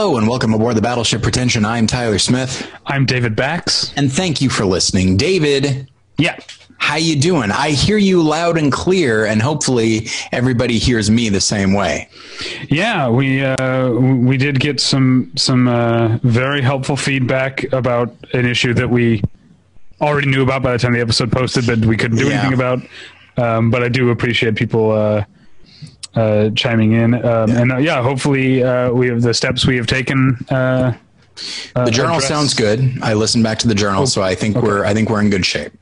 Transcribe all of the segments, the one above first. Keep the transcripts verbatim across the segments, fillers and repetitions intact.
Hello and welcome aboard the Battleship Pretension. I'm Tyler Smith. I'm David Bax. And thank you for listening. David. Yeah. How you doing? I hear you loud and clear, and hopefully everybody hears me the same way. Yeah, we uh, we did get some some uh, very helpful feedback about an issue that we already knew about by the time the episode posted, but we couldn't do yeah. anything about. Um, but I do appreciate people uh, uh, chiming in, um, yeah. and uh, yeah, hopefully uh, we have the steps we have taken. Uh, uh, the journal address. Sounds good. I listened back to the journal, oh, so I think okay. we're I think we're in good shape.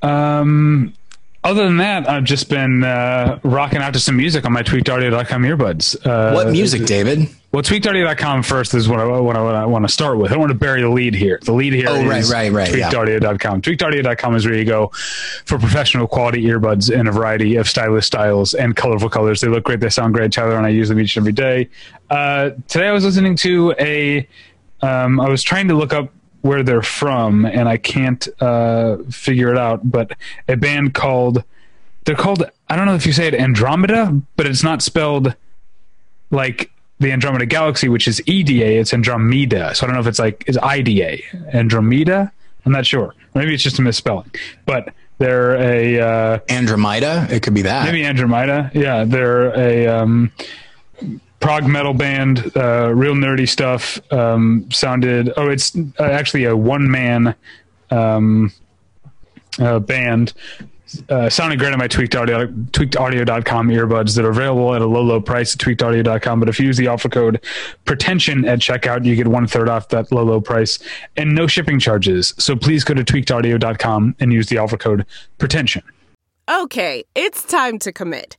Um, other than that, I've just been uh, rocking out to some music on my tweaked audio dot com earbuds. Uh, what music, David? Well, tweaked audio dot com first is what I, what I, what I want to start with. I don't want to bury the lead here. The lead here oh, is right, right, right, tweaked audio dot com. Yeah. tweaked audio dot com is where you go for professional quality earbuds in a variety of stylish styles and colorful colors. They look great. They sound great. Tyler and I use them each and every day. Uh, today I was listening to a... Um, I was trying to look up where they're from, and I can't uh, figure it out, but a band called, they're called, I don't know if you say it Andromeda, but it's not spelled like the Andromeda Galaxy, which is E D A, it's Andromeda, so I don't know if it's like, it's I D A, Andromeda? I'm not sure. Maybe it's just a misspelling, but they're a... Uh, Andromeda? It could be that. Maybe Andromeda, yeah. They're a... Um, prog metal band, uh, real nerdy stuff. Um, sounded oh, it's actually a one man um, uh, band. Uh, sounded great on my tweaked audio dot com earbuds that are available at a low, low price at tweaked audio dot com. But if you use the offer code pretension at checkout, you get one third off that low, low price and no shipping charges. So please go to tweaked audio dot com and use the offer code pretension. Okay, it's time to commit.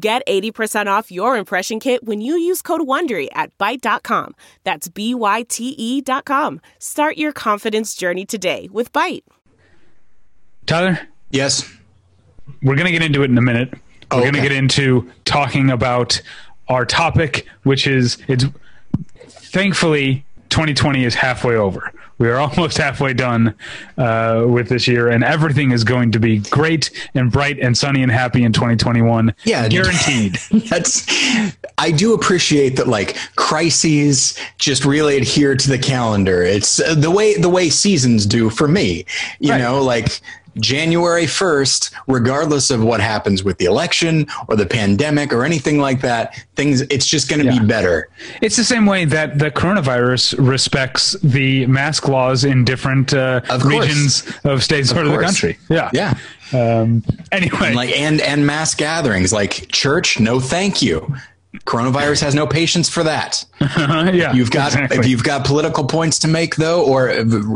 Get eighty percent off your impression kit when you use code WONDERY at Byte dot com. That's B Y T E dot com. Start your confidence journey today with Byte. Tyler? Yes? We're going to get into it in a minute. We're okay. going to get into talking about our topic, which is, it's thankfully, twenty twenty is halfway over. We are almost halfway done uh, with this year, and everything is going to be great and bright and sunny and happy in twenty twenty-one. Yeah, guaranteed. That's. I do appreciate that. Like, crises just really adhere to the calendar. It's uh, the way the way seasons do for me. You right. know, like January first, regardless of what happens with the election or the pandemic or anything like that, things it's just going to yeah. be better. It's the same way that the coronavirus respects the mask laws in different uh, of regions of states of or course. the country. Yeah. Yeah. Um, anyway, and like and and mass gatherings like church, no thank you. Coronavirus has no patience for that. yeah. You've got exactly. if you've got political points to make though, or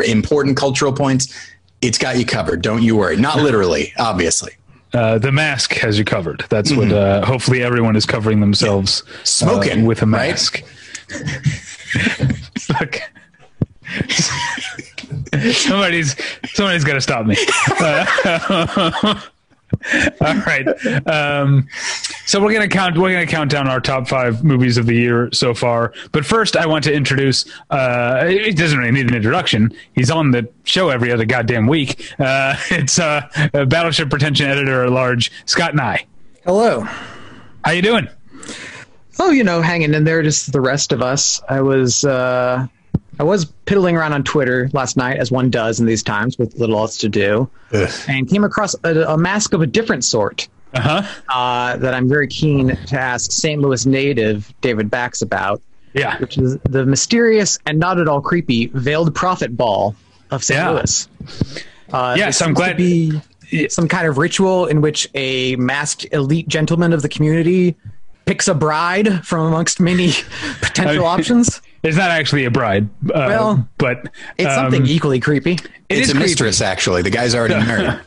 important cultural points, it's got you covered. Don't you worry. Not literally, obviously. Uh, the mask has you covered. That's mm-hmm. what uh, hopefully everyone is covering themselves. Yeah. Smoking. Uh, with a mask. Right? somebody's somebody's got to stop me. Uh, all right. Um, so we're going to count, we're going to count down our top five movies of the year so far. But first I want to introduce, uh, it doesn't really need an introduction. He's on the show every other goddamn week. Uh, it's uh, a Battleship Pretension editor at large, Scott Nye. Hello. How you doing? Oh, you know, hanging in there, just the rest of us. I was, uh, I was piddling around on Twitter last night, as one does in these times with little else to do, Ugh. and came across a, a mask of a different sort uh-huh. uh, that I'm very keen to ask Saint Louis native David Bax about, yeah. which is the mysterious and not at all creepy veiled prophet ball of Saint Yeah. Louis. Uh, yes, I'm glad. To be some kind of ritual in which a masked elite gentleman of the community picks a bride from amongst many potential options. It's not actually a bride, uh, well, but um, it's something equally creepy. It it's is a creepy. mistress, actually. The guy's already married.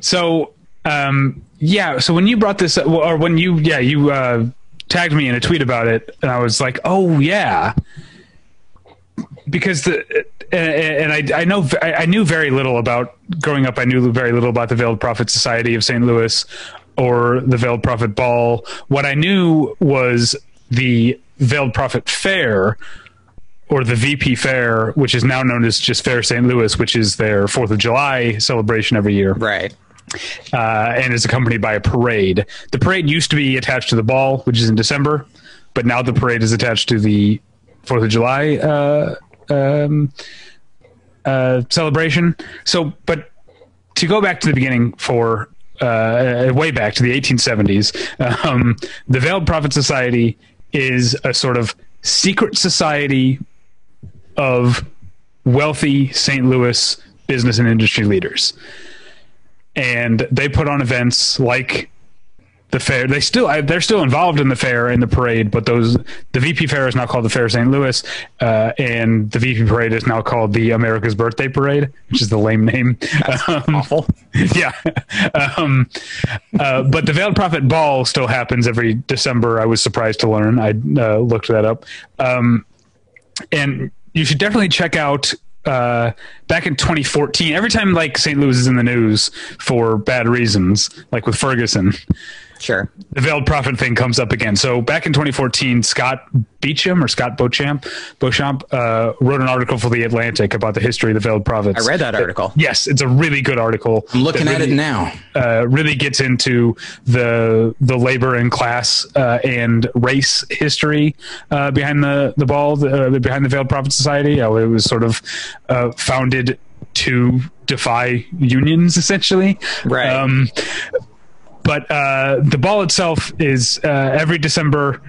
So, um, yeah. So when you brought this up, or when you, yeah, you uh, tagged me in a tweet about it, and I was like, oh yeah, because the and I I know I knew very little about growing up. I knew very little about the Veiled Prophet Society of Saint Louis or the Veiled Prophet Ball. What I knew was the Veiled Prophet Fair, or the V P Fair, which is now known as just Fair Saint Louis, which is their Fourth of July celebration every year. Right. Uh, and is accompanied by a parade. The parade used to be attached to the ball, which is in December, but now the parade is attached to the Fourth of July uh, um, uh, celebration. So, but to go back to the beginning for uh, way back to the eighteen seventies, um, the Veiled Prophet Society is a sort of secret society of wealthy Saint Louis business and industry leaders. And they put on events like the fair. They still, they're still involved in the fair and the parade, but those, the V P Fair is now called the Fair Saint Louis, uh, and the V P Parade is now called the America's Birthday Parade, which is the lame name. That's um, awful. Yeah. um, uh, but the Veiled Prophet Ball still happens every December. I was surprised to learn. I uh, looked that up. Um, and you should definitely check out. Uh, back in twenty fourteen, every time like Saint Louis is in the news for bad reasons, like with Ferguson, sure, the Veiled Prophet thing comes up again. So back in twenty fourteen, Scott Beecham or Scott Beauchamp, Beauchamp uh, wrote an article for The Atlantic about the history of the Veiled Prophets. I read that article. It, yes, it's a really good article. I'm looking really, at it now. Uh, really gets into the the labor and class uh, and race history uh, behind the the ball, uh, behind the Veiled Prophet Society. Uh, it was sort of uh, founded to defy unions, essentially. Right. Um, But uh, the ball itself is uh, every December,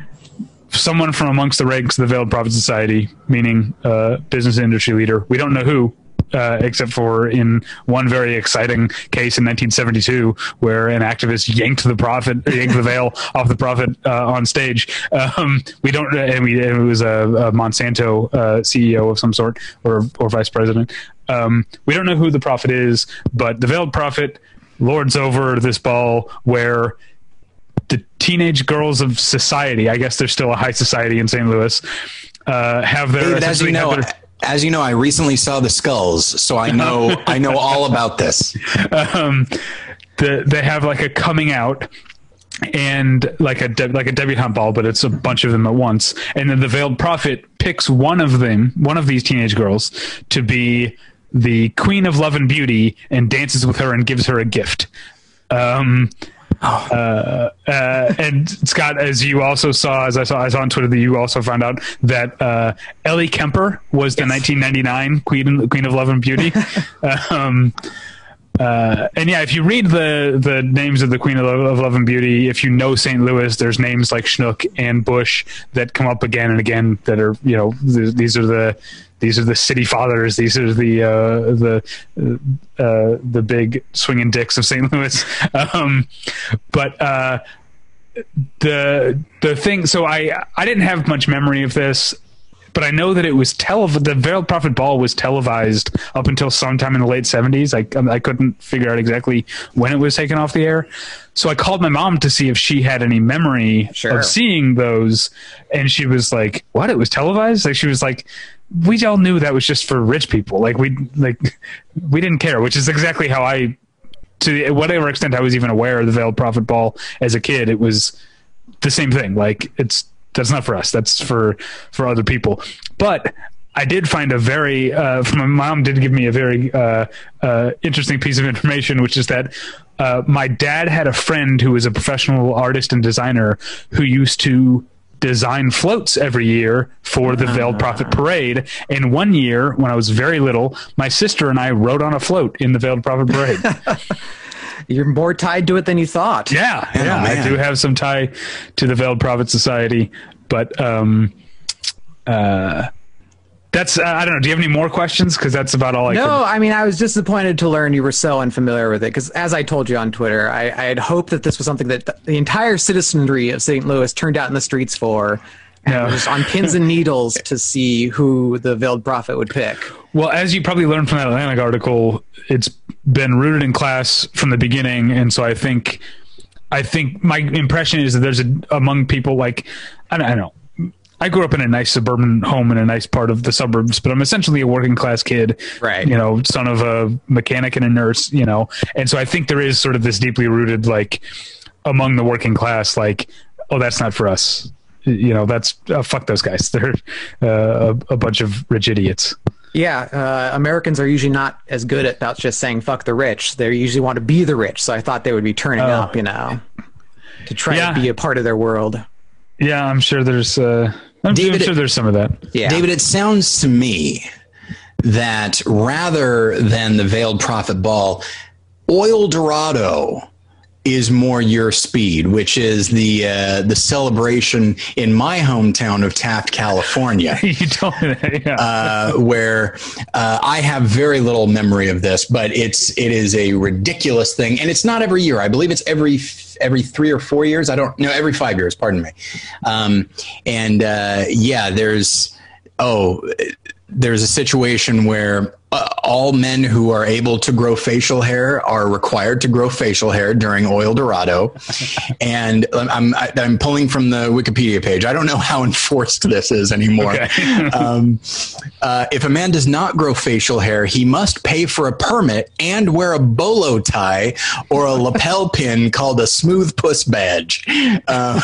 someone from amongst the ranks of the Veiled Prophet Society, meaning uh, business industry leader. We don't know who, uh, except for in one very exciting case in nineteen seventy-two, where an activist yanked the prophet, yanked the veil off the prophet uh, on stage. Um, we don't, and we, it was a, a Monsanto uh, C E O of some sort, or or vice president. Um, we don't know who the prophet is, but the Veiled Prophet lords over this ball where the teenage girls of society, I guess there's still a high society in Saint Louis, uh, have their... David, as you know, their... as you know, I recently saw The Skulls, so I know, I know all about this. Um, the, they have like a coming out and like a, de- like a debutante ball, but it's a bunch of them at once. And then the Veiled Prophet picks one of them, one of these teenage girls to be the queen of love and beauty, and dances with her and gives her a gift. Um, uh, uh, and Scott, as you also saw, as I saw, I saw on Twitter that you also found out that uh, Ellie Kemper was the yes. nineteen ninety-nine queen, queen of love and beauty. um, uh, and yeah, if you read the, the names of the queen of love, of love and beauty, if you know Saint Louis, there's names like Schnook and Bush that come up again and again that are, you know, th- these are the, These are the city fathers. These are the uh, the uh, the big swinging dicks of Saint Louis. Um, but uh, the the thing. So I I didn't have much memory of this, but I know that it was tele. The Veiled Prophet Ball was televised up until sometime in the late seventies. I I couldn't figure out exactly when it was taken off the air. So I called my mom to see if she had any memory sure. of seeing those, and she was like, "What? It was televised?" Like she was like. We all knew that was just for rich people. Like we, like we didn't care, which is exactly how I, to whatever extent I was even aware of the Veiled Prophet Ball as a kid, it was the same thing. Like it's, that's not for us. That's for, for other people. But I did find a very, uh, my mom did give me a very, uh, uh, interesting piece of information, which is that, uh, my dad had a friend who was a professional artist and designer who used to design floats every year for the Veiled Prophet Parade. And one year when I was very little, my sister and I rode on a float in the Veiled Prophet Parade. You're more tied to it than you thought. Yeah. Oh, yeah. Man. I do have some tie to the Veiled Prophet Society, but, um, uh, that's, uh, I don't know. Do you have any more questions? Cause that's about all I No, could... I mean, I was disappointed to learn you were so unfamiliar with it. Cause as I told you on Twitter, I, I had hoped that this was something that th- the entire citizenry of Saint Louis turned out in the streets for and no. was on pins and needles to see who the Veiled Prophet would pick. Well, as you probably learned from that Atlantic article, it's been rooted in class from the beginning. And so I think, I think my impression is that there's a, among people like, I don't, I don't know. I grew up in a nice suburban home in a nice part of the suburbs, but I'm essentially a working class kid, right? You know, son of a mechanic and a nurse, you know? And so I think there is sort of this deeply rooted, like among the working class, like, oh, that's not for us. You know, that's uh, fuck those guys. They're uh, a, a bunch of rich idiots. Yeah. Uh, Americans are usually not as good at about just saying, fuck the rich. They usually want to be the rich. So I thought they would be turning uh, up, you know, to try yeah. to be a part of their world. Yeah, I'm sure there's uh, I'm David, sure there's some of that. Yeah. David, it sounds to me that rather than the veiled prophet ball, Oil Dorado is more your speed, which is the uh, the celebration in my hometown of Taft, California. You told me that, yeah. uh, where uh, I have very little memory of this, but it's it is a ridiculous thing, and it's not every year. I believe it's every every three or four years. I don't know, every five years. Pardon me. Um, and uh, yeah, there's oh, there's a situation where Uh, all men who are able to grow facial hair are required to grow facial hair during Oil Dorado. And I'm, I, I'm pulling from the Wikipedia page. I don't know how enforced this is anymore. Okay. um, uh, if a man does not grow facial hair, he must pay for a permit and wear a bolo tie or a lapel pin called a smooth puss badge. Uh,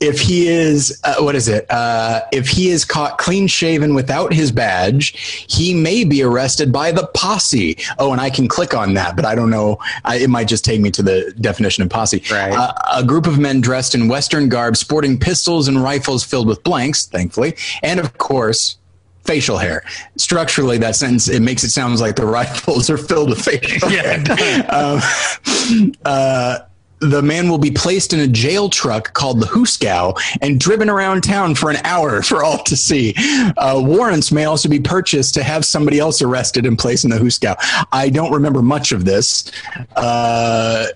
if he is, uh, what is it? Uh, if he is caught clean shaven without his badge, he may be arrested by the posse. Oh, and I can click on that, but I don't know. I, it might just take me to the definition of posse. Right. Uh, a group of men dressed in Western garb, sporting pistols and rifles filled with blanks, thankfully, and of course, facial hair. Structurally, that sentence, it makes it sound like the rifles are filled with facial yeah, hair. Um, uh, the man will be placed in a jail truck called the Hooskow and driven around town for an hour for all to see. Uh, warrants may also be purchased to have somebody else arrested and placed in the Hooskow. I don't remember much of this, uh,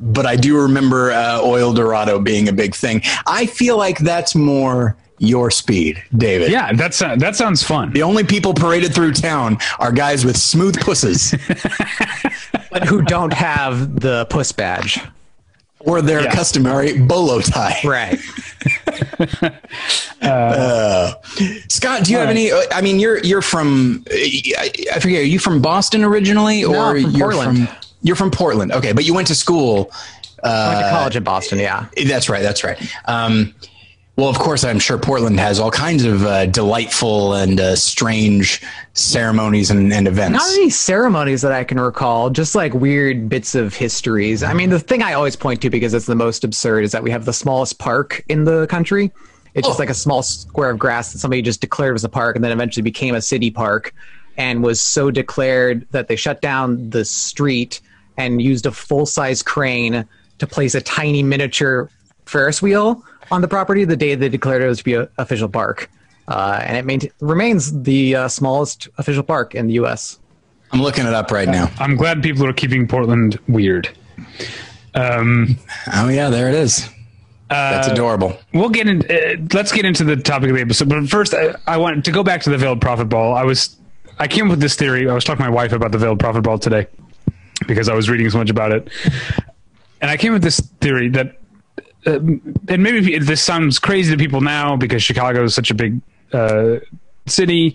but I do remember uh, Oil Dorado being a big thing. I feel like that's more your speed, David. Yeah, that's, uh, that sounds fun. The only people paraded through town are guys with smooth pusses. But who don't have the puss badge. Or their yeah. customary bolo tie. Right. uh, uh, Scott, do you have right. any, I mean, you're, you're from, I forget, are you from Boston originally? No, or from you're Portland. From, you're from Portland. Okay. But you went to school. Uh, I went to college in Boston. Yeah, that's right. That's right. Um, well, of course, I'm sure Portland has all kinds of uh, delightful and uh, strange ceremonies and, and events. Not any ceremonies that I can recall, just like weird bits of histories. I mean, the thing I always point to because it's the most absurd is that we have the smallest park in the country. It's oh. just like a small square of grass that somebody just declared was a park and then eventually became a city park and was so declared that they shut down the street and used a full-size crane to place a tiny miniature Ferris wheel on the property the day they declared it was to be an official park. Uh, and it maintains, remains the uh, smallest official park in the U S I'm looking it up right now. I'm glad people are keeping Portland weird. Um, oh, yeah, there it is. Uh, That's adorable. We'll get in. Uh, let's get into the topic of the episode. But first, I, I want to go back to the Veiled Prophet Ball. I was, I came up with this theory. I was talking to my wife about the Veiled Prophet Ball today because I was reading so much about it. And I came up with this theory that Uh, and maybe this sounds crazy to people now because Chicago is such a big uh, city,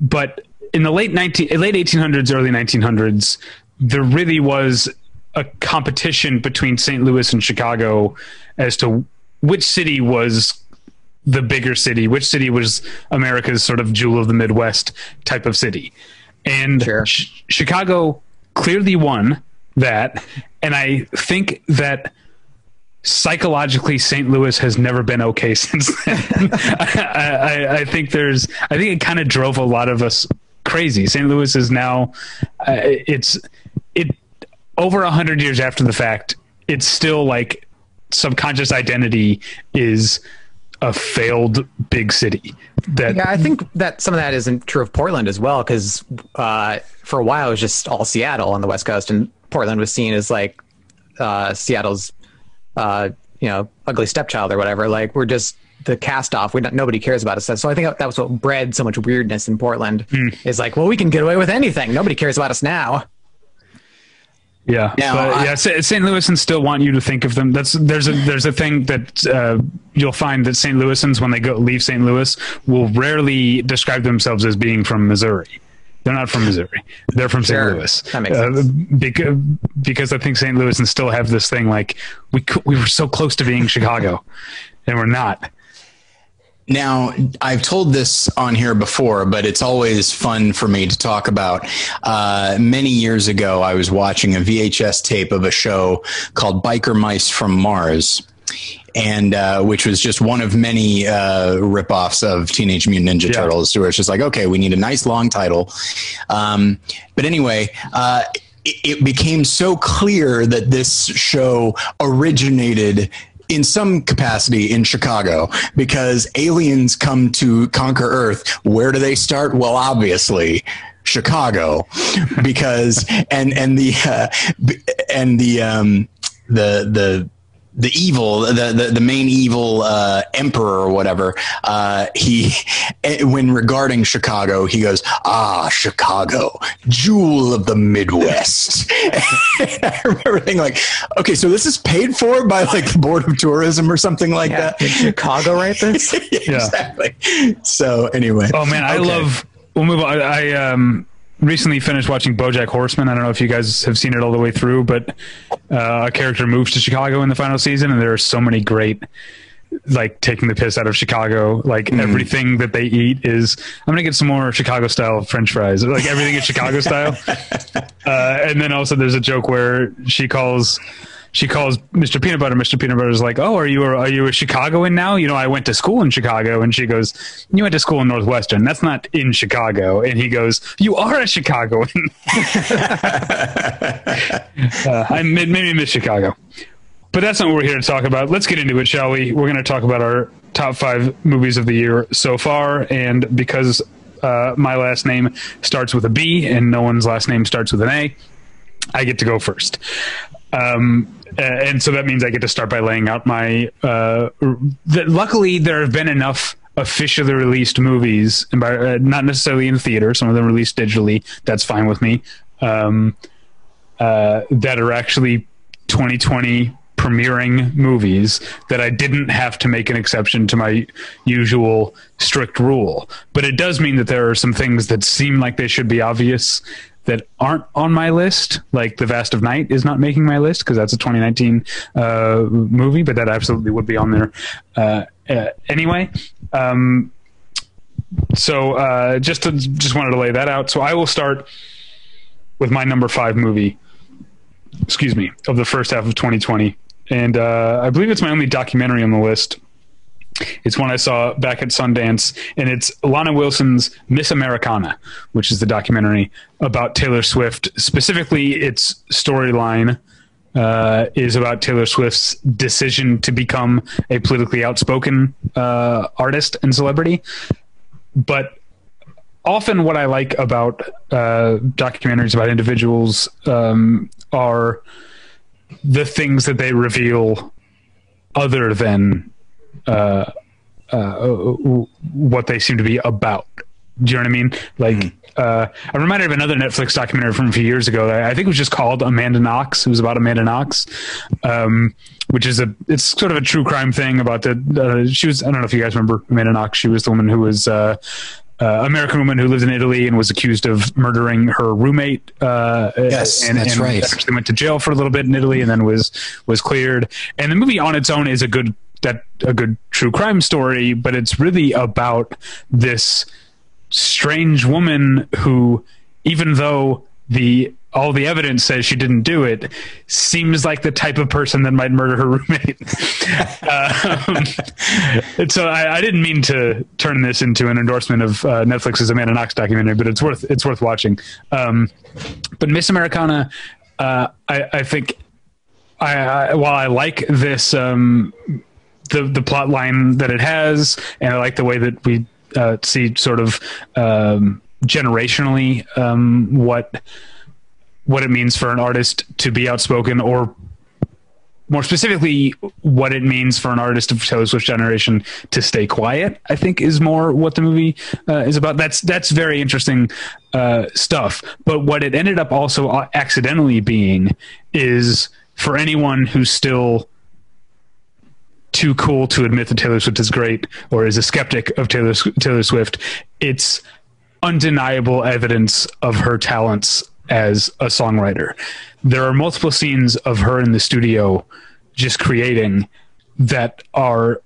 but in the late nineteen, late eighteen hundreds, early nineteen hundreds, there really was a competition between Saint Louis and Chicago as to which city was the bigger city, which city was America's sort of jewel of the Midwest type of city. And sure. ch- Chicago clearly won that. And I think that psychologically, Saint Louis has never been okay since then. I, I, I think there's, I think it kind of drove a lot of us crazy. Saint Louis is now, uh, it's it over a hundred years after the fact. It's still like subconscious identity is a failed big city. That yeah, I think that some of that isn't true of Portland as well, because uh, for a while it was just all Seattle on the West Coast, and Portland was seen as like uh, Seattle's uh you know ugly stepchild or whatever, like we're just the cast off, we don't, nobody cares about us. So I think that was what bred so much weirdness in Portland. mm. Is like, well, we can get away with anything, nobody cares about us now. Yeah. Now, but, I, yeah. Saint Louisans still want you to think of them. That's there's a there's a thing that uh, you'll find that Saint Louisans, when they go leave Saint Louis, will rarely describe themselves as being from Missouri. They're not from Missouri. They're from Saint Sure. Louis. That makes sense. Uh, because, because I think Saint Louisans still have this thing like we could, we were so close to being Chicago, and we're not. Now, I've told this on here before, but it's always fun for me to talk about. Uh, many years ago, I was watching a V H S tape of a show called Biker Mice from Mars, and uh, which was just one of many uh, ripoffs of Teenage Mutant Ninja yeah. Turtles, where it's just like, okay, we need a nice long title. Um, but anyway... Uh, it became so clear that this show originated in some capacity in Chicago, because aliens come to conquer Earth. Where do they start? Well, obviously Chicago, because, and, and the, uh, and the, um, the, the, the evil, the, the, the main evil, uh, emperor or whatever, uh, he, when regarding Chicago, he goes, ah, Chicago, jewel of the Midwest. I remember thinking like, okay, so this is paid for by like the Board of Tourism or something like yeah, that. Did Chicago write this? Exactly. Yeah. So anyway. Oh man, I okay. love, we'll move on. I, um, recently finished watching BoJack Horseman. I don't know if you guys have seen it all the way through, but uh, a character moves to Chicago in the final season, and there are so many great, like, taking the piss out of Chicago. Like mm. everything that they eat is, I'm going to get some more Chicago style French fries. Like everything is Chicago style. Uh, and then also there's a joke where she calls, she calls Mister Peanut Butter. Mister Peanut Butter is like, oh, are you a, are you a Chicagoan now? You know, I went to school in Chicago. And she goes, you went to school in Northwestern. That's not in Chicago. And he goes, you are a Chicagoan. uh, I made me miss Chicago. But that's not what we're here to talk about. Let's get into it, shall we? We're going to talk about our top five movies of the year so far. And because uh, my last name starts with a B and no one's last name starts with an A, I get to go first. Um, and so that means I get to start by laying out my, uh, th- luckily there have been enough officially released movies, and by, uh, not necessarily in theater. Some of them released digitally. That's fine with me. Um, uh, that are actually twenty twenty premiering movies that I didn't have to make an exception to my usual strict rule. But it does mean that there are some things that seem like they should be obvious that aren't on my list, like The Vast of Night is not making my list because that's a twenty nineteen uh, movie, but that absolutely would be on there uh, uh, anyway. Um, so uh, just to, just wanted to lay that out. So I will start with my number five movie, excuse me, of the first half of twenty twenty. And uh, I believe it's my only documentary on the list. It's one I saw back at Sundance, and it's Lana Wilson's Miss Americana, which is the documentary about Taylor Swift. Specifically, its storyline uh, is about Taylor Swift's decision to become a politically outspoken uh, artist and celebrity. But often what I like about uh, documentaries about individuals um, are the things that they reveal other than Uh, uh, what they seem to be about. Do you know what I mean? Like, mm. uh, I'm reminded of another Netflix documentary from a few years ago that I think was just called Amanda Knox. It was about Amanda Knox, um, which is a, it's sort of a true crime thing about the, uh, she was, I don't know if you guys remember Amanda Knox. She was the woman who was, uh, Uh, American woman who lived in Italy and was accused of murdering her roommate. Uh, yes, and, that's and right. Actually went to jail for a little bit in Italy and then was was cleared. And the movie on its own is a good that a good true crime story, but it's really about this strange woman who, even though the all the evidence says she didn't do it, seems like the type of person that might murder her roommate. um, so I, I didn't mean to turn this into an endorsement of uh, Netflix's Amanda Knox documentary, but it's worth, it's worth watching. Um, but Miss Americana, uh, I, I think I, I, while I like this, um, the, the plot line that it has, and I like the way that we uh, see sort of um, generationally um, what, what it means for an artist to be outspoken or more specifically, what it means for an artist of Taylor Swift's generation to stay quiet, I think, is more what the movie uh, is about. That's that's very interesting uh, stuff. But what it ended up also accidentally being is for anyone who's still too cool to admit that Taylor Swift is great or is a skeptic of Taylor, Taylor Swift, it's undeniable evidence of her talents as a songwriter. There are multiple scenes of her in the studio just creating that are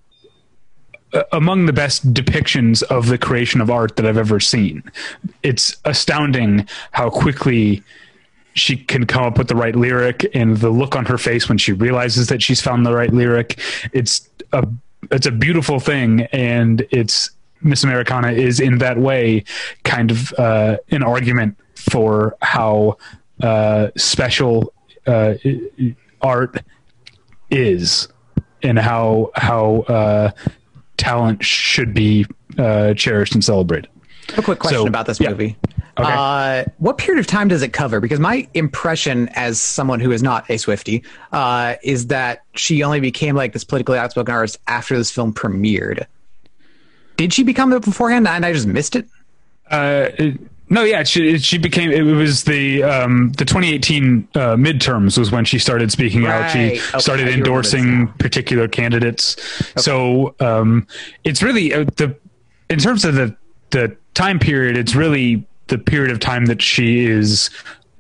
among the best depictions of the creation of art that I've ever seen. It's astounding how quickly she can come up with the right lyric, and the look on her face when she realizes that she's found the right lyric. It's a, it's a beautiful thing. And it's Miss Americana is in that way kind of uh, an argument for how uh special uh art is and how how uh talent should be uh cherished and celebrated. I have a quick question so, about this movie. Yeah. Okay. Uh what period of time does it cover? Because my impression as someone who is not a Swiftie uh is that she only became like this politically outspoken artist after this film premiered. Did she become it beforehand and I just missed it? Uh it, No, yeah, she she became. It was the um, the twenty eighteen uh, midterms was when she started speaking right. out. She okay, started endorsing particular candidates. Okay. So um, it's really uh, the in terms of the the time period, it's really the period of time that she is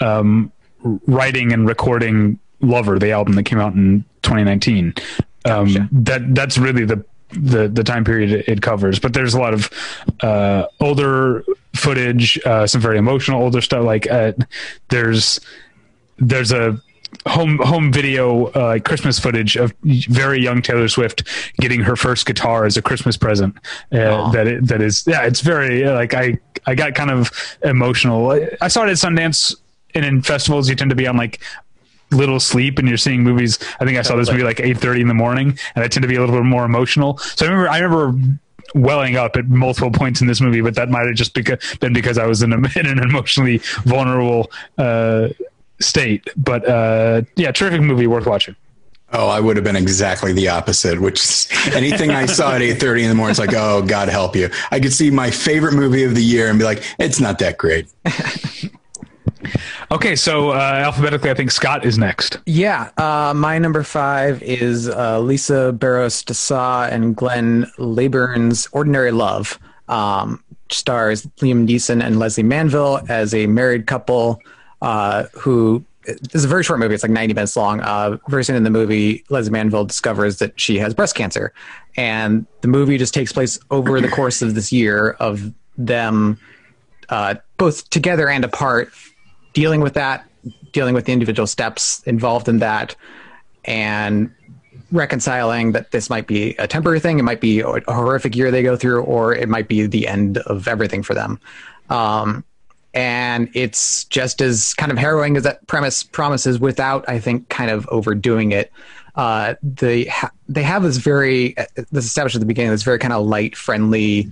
um, writing and recording "Lover," the album that came out in twenty nineteen. Um, gotcha. That that's really the the the time period it covers. But there's a lot of uh, older footage, uh some very emotional older stuff. Like uh there's there's a home home video uh Christmas footage of very young Taylor Swift getting her first guitar as a Christmas present. uh, that it, that is yeah it's very like I I got kind of emotional. I, I saw it at Sundance, and in festivals you tend to be on like little sleep and you're seeing movies. I think I saw this movie like eight thirty in the morning, and I tend to be a little bit more emotional, so I remember I remember welling up at multiple points in this movie, but that might have just beca- been because I was in, a, in an emotionally vulnerable uh, state. But uh, yeah, terrific movie, worth watching. Oh, I would have been exactly the opposite, which is anything I saw at eight thirty in the morning, it's like, oh, God help you. I could see my favorite movie of the year and be like, it's not that great. Okay, so uh, alphabetically, I think Scott is next. Yeah, uh, my number five is uh, Lisa Barros-Dessau and Glenn Laburn's Ordinary Love. Um, stars Liam Neeson and Leslie Manville as a married couple uh, who... This is a very short movie. It's like ninety minutes long. Uh, very soon in the movie, Leslie Manville discovers that she has breast cancer. And the movie just takes place over the course of this year of them uh, both together and apart, dealing with that, dealing with the individual steps involved in that, and reconciling that this might be a temporary thing. It might be a horrific year they go through, or it might be the end of everything for them. Um, and it's just as kind of harrowing as that premise promises without, I think, kind of overdoing it. Uh, they, ha- they have this very, this established at the beginning, this very kind of light, friendly,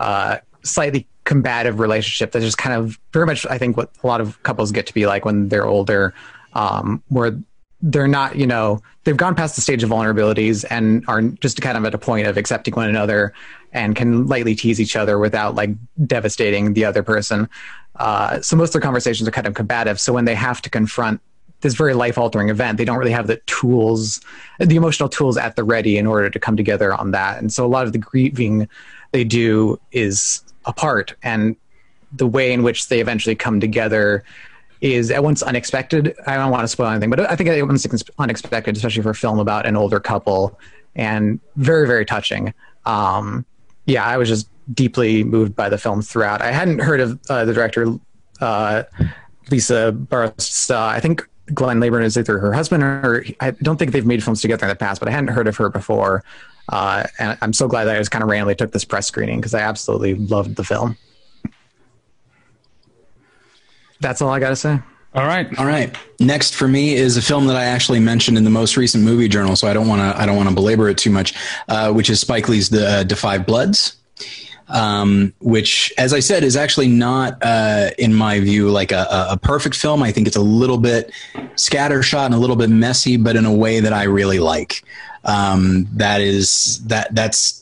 uh, slightly combative relationship that's just kind of very much I think what a lot of couples get to be like when they're older, um where they're not, you know, they've gone past the stage of vulnerabilities and are just kind of at a point of accepting one another and can lightly tease each other without like devastating the other person. Uh so most of their conversations are kind of combative, so when they have to confront this very life-altering event, they don't really have the tools, the emotional tools at the ready in order to come together on that. And so a lot of the grieving they do is apart, and the way in which they eventually come together is at once unexpected. I don't want to spoil anything, but I think it was unexpected, especially for a film about an older couple, and very, very touching. Um, yeah, I was just deeply moved by the film throughout. I hadn't heard of uh, the director, uh, Lisa Barros-Dessau. I think Glenn Laburn is either her husband or I don't think they've made films together in the past, but I hadn't heard of her before. Uh, and I'm so glad that I just kind of randomly took this press screening because I absolutely loved the film. That's all I got to say. All right. All right. Next for me is a film that I actually mentioned in the most recent Movie Journal, so I don't want to, I don't want to belabor it too much, uh, which is Spike Lee's The uh, Da five Bloods. um, which, as I said, is actually not, uh, in my view, like a, a perfect film. I think it's a little bit scattershot and a little bit messy, but in a way that I really like. Um, that is that that's.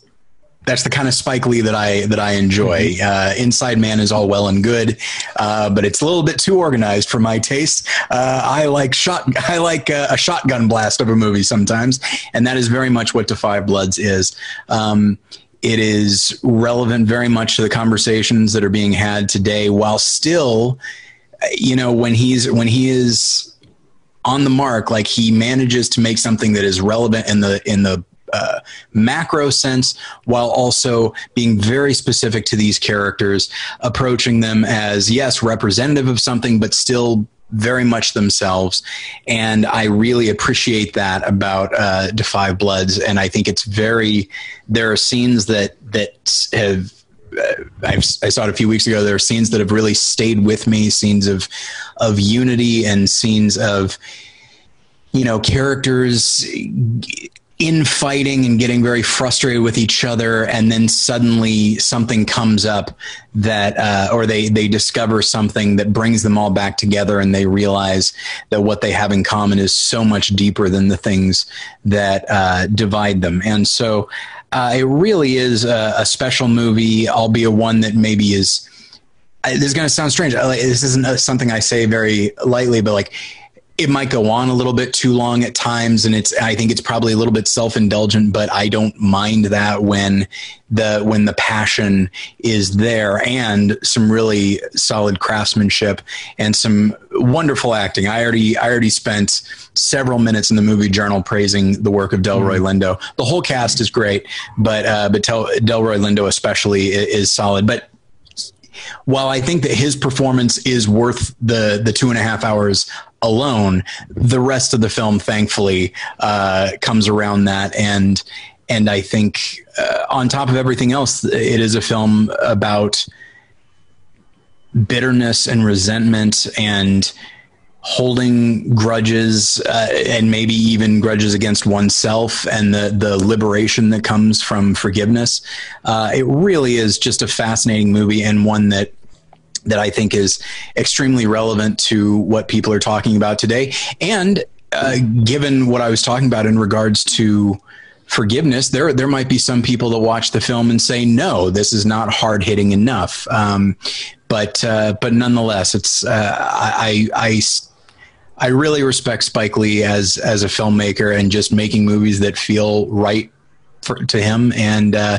That's the kind of Spike Lee that I that I enjoy. Uh, Inside Man is all well and good, uh, but it's a little bit too organized for my taste. Uh, I like shot I like a, a shotgun blast of a movie sometimes, and that is very much what To Five Bloods is. Um, it is relevant very much to the conversations that are being had today, while still, you know, when he's when he is on the mark, like he manages to make something that is relevant in the in the. Uh, macro sense, while also being very specific to these characters, approaching them as, yes, representative of something, but still very much themselves. And I really appreciate that about uh, To Five Bloods. And I think it's very, there are scenes that, that have, uh, I've, I saw it a few weeks ago. There are scenes that have really stayed with me, scenes of, of unity and scenes of, you know, characters infighting and getting very frustrated with each other, and then suddenly something comes up that uh, or they they discover something that brings them all back together, and they realize that what they have in common is so much deeper than the things that uh, divide them. And so uh, it really is a, a special movie, albeit one that maybe is I, this is going to sound strange. I, this isn't something I say very lightly, but like, it might go on a little bit too long at times. And it's, I think it's probably a little bit self-indulgent, but I don't mind that when the, when the passion is there and some really solid craftsmanship and some wonderful acting. I already, I already spent several minutes in the movie journal praising the work of Delroy Lindo. The whole cast is great, but, uh, but Del- Delroy Lindo especially is, is solid. But while I think that his performance is worth the, the two and a half hours alone, the rest of the film, thankfully, uh, comes around that. And, and I think uh, on top of everything else, it is a film about bitterness and resentment and holding grudges, uh, and maybe even grudges against oneself, and the, the liberation that comes from forgiveness. Uh, it really is just a fascinating movie, and one that, that I think is extremely relevant to what people are talking about today. And uh, given what I was talking about in regards to forgiveness, there, there might be some people that watch the film and say, no, this is not hard hitting enough. Um, but, uh, but nonetheless, it's, uh, I, I, I really respect Spike Lee as, as a filmmaker, and just making movies that feel right for, to him. And uh,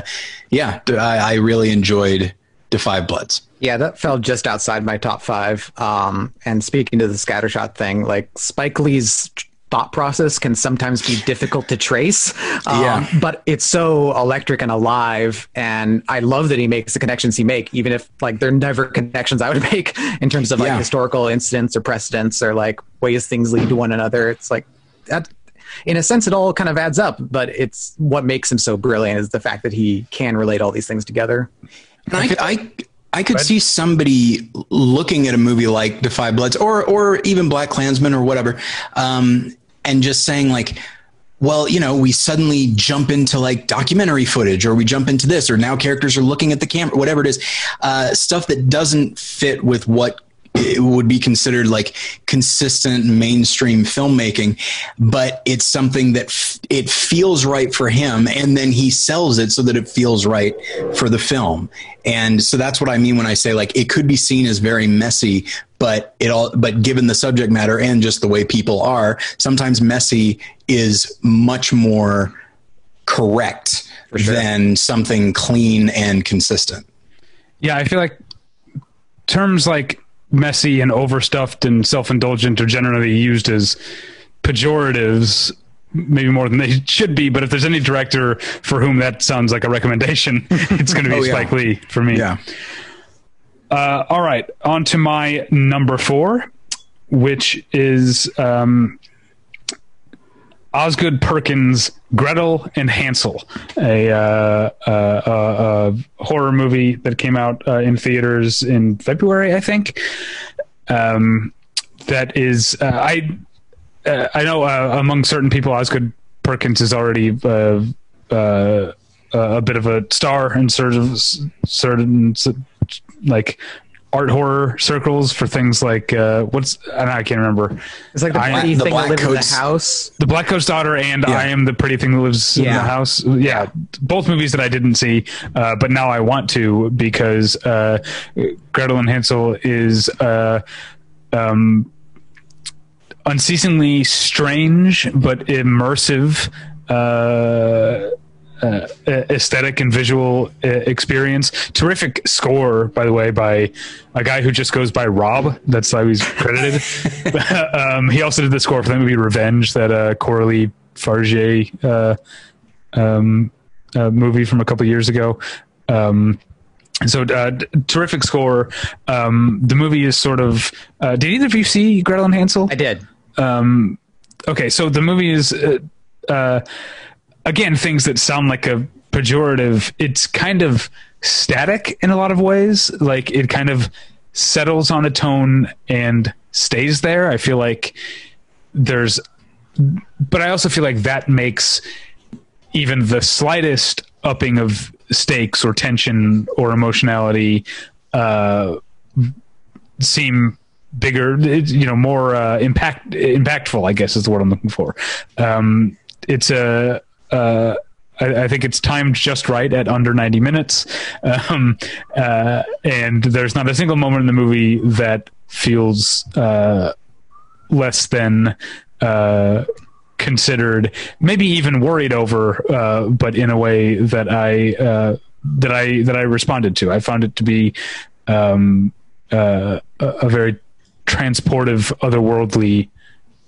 yeah, I, I really enjoyed To Five Bloods. Yeah, that fell just outside my top five. Um, and speaking to the scattershot thing, like, Spike Lee's thought process can sometimes be difficult to trace, um, yeah. but it's so electric and alive. And I love that he makes the connections he makes, even if like they're never connections I would make in terms of like yeah. historical incidents or precedents or like ways things lead to one another. It's like that, in a sense, it all kind of adds up, but it's what makes him so brilliant is the fact that he can relate all these things together. And I, I, I could see somebody looking at a movie like To Five Bloods or, or even Black Klansman or whatever, um, and just saying like, well, you know, we suddenly jump into like documentary footage, or we jump into this, or now characters are looking at the camera, whatever it is, uh, stuff that doesn't fit with what it would be considered like consistent mainstream filmmaking, but it's something that f- it feels right for him. And then he sells it so that it feels right for the film. And so that's what I mean when I say like, it could be seen as very messy, but it all, but given the subject matter and just the way people are, sometimes messy is much more correct for sure than something clean and consistent. Yeah. I feel like terms like messy and overstuffed and self-indulgent are generally used as pejoratives, maybe more than they should be. But if there's any director for whom that sounds like a recommendation, it's going to be oh, yeah. Spike Lee for me. Yeah. Uh, all right. On to my number four, which is um, Osgood Perkins' Gretel and Hansel, a uh, uh, uh, uh, horror movie that came out uh, in theaters in February, I think. Um, that is, uh, I uh, I know uh, among certain people, Osgood Perkins is already uh, uh, uh, a bit of a star in certain, certain like art horror circles for things like uh, what's I, know, I can't remember. It's like the pretty I, thing the that lives Coat's, in the house, the Black Coat's Daughter, and yeah. I Am the Pretty Thing That Lives yeah. in the House. Yeah, both movies that I didn't see, uh, but now I want to because uh, Gretel and Hansel is uh, um, unceasingly strange but immersive. Uh, Uh, aesthetic and visual uh, experience. Terrific score, by the way, by a guy who just goes by Rob. That's how he's credited. um, he also did the score for the movie Revenge, that uh, Coralie Farge uh, um, uh, movie from a couple years ago. Um, so uh, terrific score. Um, the movie is sort of... Uh, did either of you see Gretel and Hansel? I did. Um, okay, so the movie is... Uh, uh, again, things that sound like a pejorative, it's kind of static in a lot of ways. Like it kind of settles on a tone and stays there. I feel like there's, but I also feel like that makes even the slightest upping of stakes or tension or emotionality uh, seem bigger, you know, more uh, impact impactful, I guess is the word I'm looking for. Um, it's a, Uh, I, I think it's timed just right at under ninety minutes. Um, uh, and there's not a single moment in the movie that feels uh, less than uh, considered, maybe even worried over, uh, but in a way that I, uh, that I, that I responded to. I found it to be um, uh, a, a very transportive, otherworldly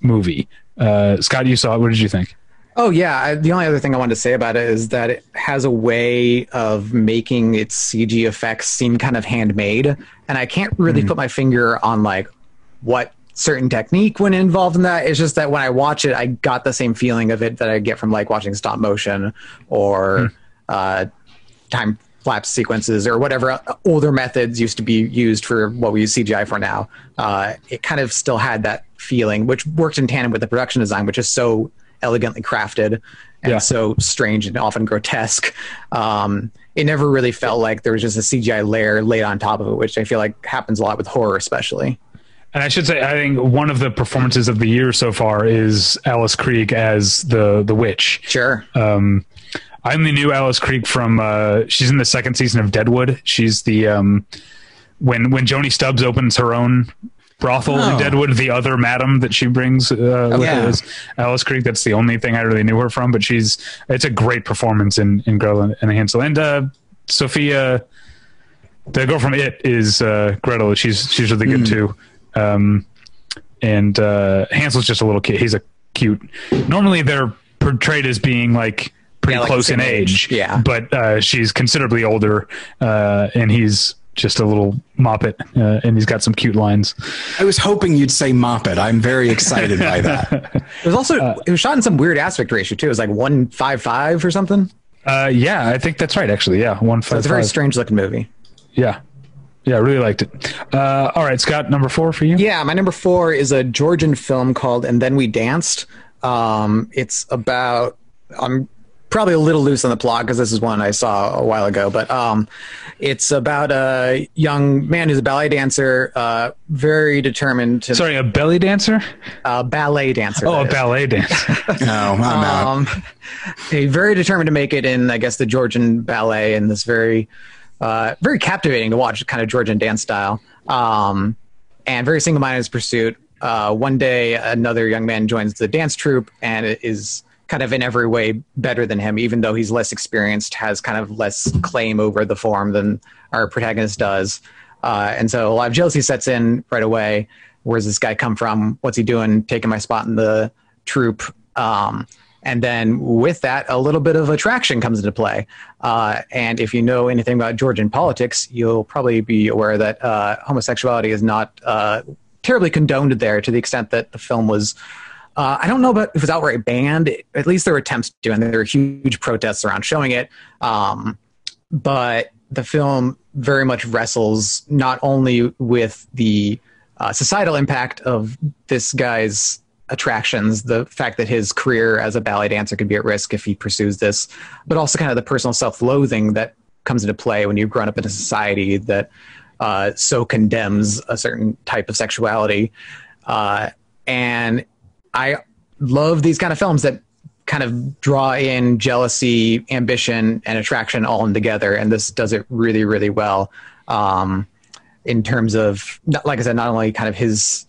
movie. Uh, Scott, you saw it. What did you think? Oh, yeah. I, the only other thing I wanted to say about it is that it has a way of making its C G effects seem kind of handmade. And I can't really mm. put my finger on like what certain technique went involved in that. It's just that when I watch it, I got the same feeling of it that I get from like watching stop motion or mm. uh, time lapse sequences or whatever older methods used to be used for what we use C G I for now. Uh, it kind of still had that feeling, which worked in tandem with the production design, which is so elegantly crafted and yeah. so strange and often grotesque. Um, it never really felt like there was just a C G I layer laid on top of it, which I feel like happens a lot with horror, especially. And I should say, I think one of the performances of the year so far is Alice Krieg as the, the witch. Sure. Um, I only knew Alice Krieg from, uh, she's in the second season of Deadwood. She's the, um, when, when Joni Stubbs opens her own brothel oh. in Deadwood, the other madam that she brings uh, oh, with yeah. her is Alice Krieg. That's the only thing I really knew her from, but she's it's a great performance in in Gretel and Hansel. And uh, Sophia, the girl from It, is uh, Gretel. She's she's really good mm. too. Um, and uh, Hansel's just a little kid. He's a cute. Normally they're portrayed as being like pretty yeah, like close in age, age. Yeah, but uh, she's considerably older, uh, and he's just a little moppet, uh, and he's got some cute lines. I was hoping you'd say moppet. I'm very excited by that. It was also uh, it was shot in some weird aspect ratio too. It was like one five five or something. Uh, yeah, I think that's right. Actually, yeah, one five. So it's a very five. strange looking movie. Yeah, yeah, I really liked it. Uh, all right, Scott, number four for you. Yeah, my number four is a Georgian film called "And Then We Danced." Um, it's about I'm probably a little loose on the plot because this is one I saw a while ago, but um. It's about a young man who's a ballet dancer, uh, very determined to... Sorry, a belly dancer? A ballet dancer. Oh, a is. ballet dancer. No, I'm um, out. He's very determined to make it in, I guess, the Georgian ballet and this very, uh, very captivating to watch kind of Georgian dance style. Um, and very single-minded in his pursuit. Uh, one day, another young man joins the dance troupe and it is... kind of in every way better than him, even though he's less experienced, has kind of less claim over the form than our protagonist does. Uh, and so a lot of jealousy sets in right away. Where's this guy come from? What's he doing? Taking my spot in the troupe. Um, and then with that, a little bit of attraction comes into play. Uh, and if you know anything about Georgian politics, you'll probably be aware that uh, homosexuality is not uh, terribly condoned there to the extent that the film was Uh, I don't know about if it was outright banned. At least there were attempts to, and there were huge protests around showing it. Um, but the film very much wrestles not only with the uh, societal impact of this guy's attractions, the fact that his career as a ballet dancer could be at risk if he pursues this, but also kind of the personal self-loathing that comes into play when you've grown up in a society that uh, so condemns a certain type of sexuality. Uh, and I love these kind of films that kind of draw in jealousy, ambition, and attraction all in together. And this does it really, really well. Um, in terms of, like I said, not only kind of his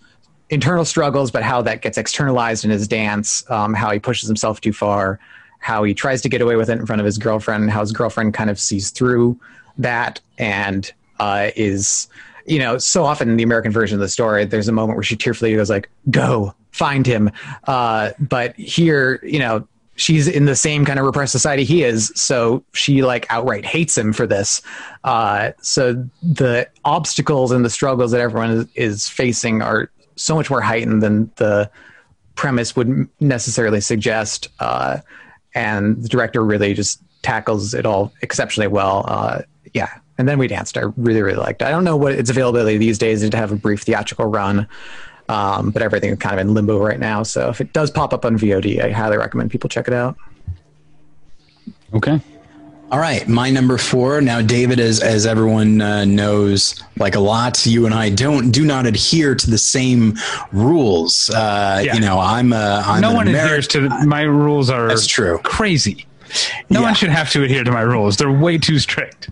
internal struggles, but how that gets externalized in his dance, um, how he pushes himself too far, how he tries to get away with it in front of his girlfriend, how his girlfriend kind of sees through that and uh, is, you know, so often in the American version of the story, there's a moment where she tearfully goes like, go find him. Uh, but here, you know, she's in the same kind of repressed society he is. So she like outright hates him for this. Uh, so the obstacles and the struggles that everyone is, is facing are so much more heightened than the premise would necessarily suggest. Uh, and the director really just tackles it all exceptionally well. Uh, yeah. And Then We Danced, I really, really liked it. I don't know what its availability these days is to have a brief theatrical run. Um, but everything is kind of in limbo right now. So if it does pop up on V O D, I highly recommend people check it out. Okay. All right. My number four. Now, David, as, as everyone uh, knows, like a lot, you and I don't do not adhere to the same rules. Uh, yeah. You know, I'm a, I'm no one Ameri- adheres to the, my rules are that's true. Crazy. No yeah. one should have to adhere to my rules. They're way too strict.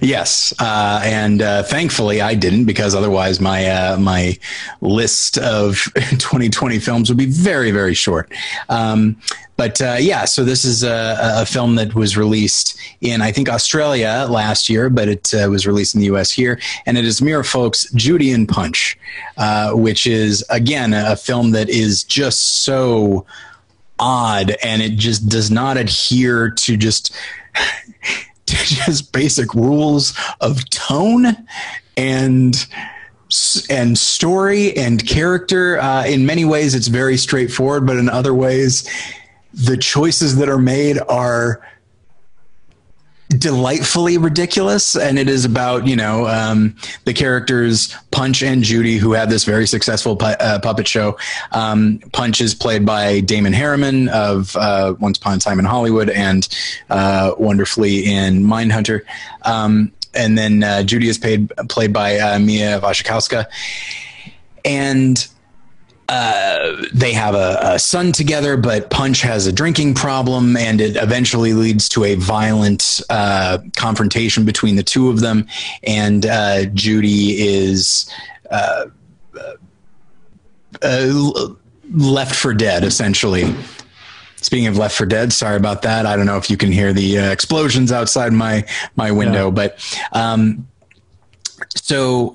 Yes. Uh, and uh, thankfully I didn't, because otherwise my uh, my list of twenty twenty films would be very, very short. Um, but uh, yeah, so this is a, a film that was released in, I think, Australia last year, but it uh, was released in the U S here. And it is Mira Folk's Judy and Punch, uh, which is, again, a film that is just so odd, and it just does not adhere to just to just basic rules of tone and and story and character. Uh, in many ways, it's very straightforward, but in other ways, the choices that are made are delightfully ridiculous. And it is about, you know, um, the characters Punch and Judy, who have this very successful pu- uh, puppet show. Um, Punch is played by Damon Harriman of uh, Once Upon a Time in Hollywood and uh, wonderfully in Mindhunter. Um, and then uh, Judy is paid, played by uh, Mia Wasikowska. And Uh, they have a, a son together, but Punch has a drinking problem, and it eventually leads to a violent uh, confrontation between the two of them. And uh, Judy is uh, uh, left for dead, essentially. Speaking of left for dead, sorry about that. I don't know if you can hear the uh, explosions outside my my window, yeah. but um, so.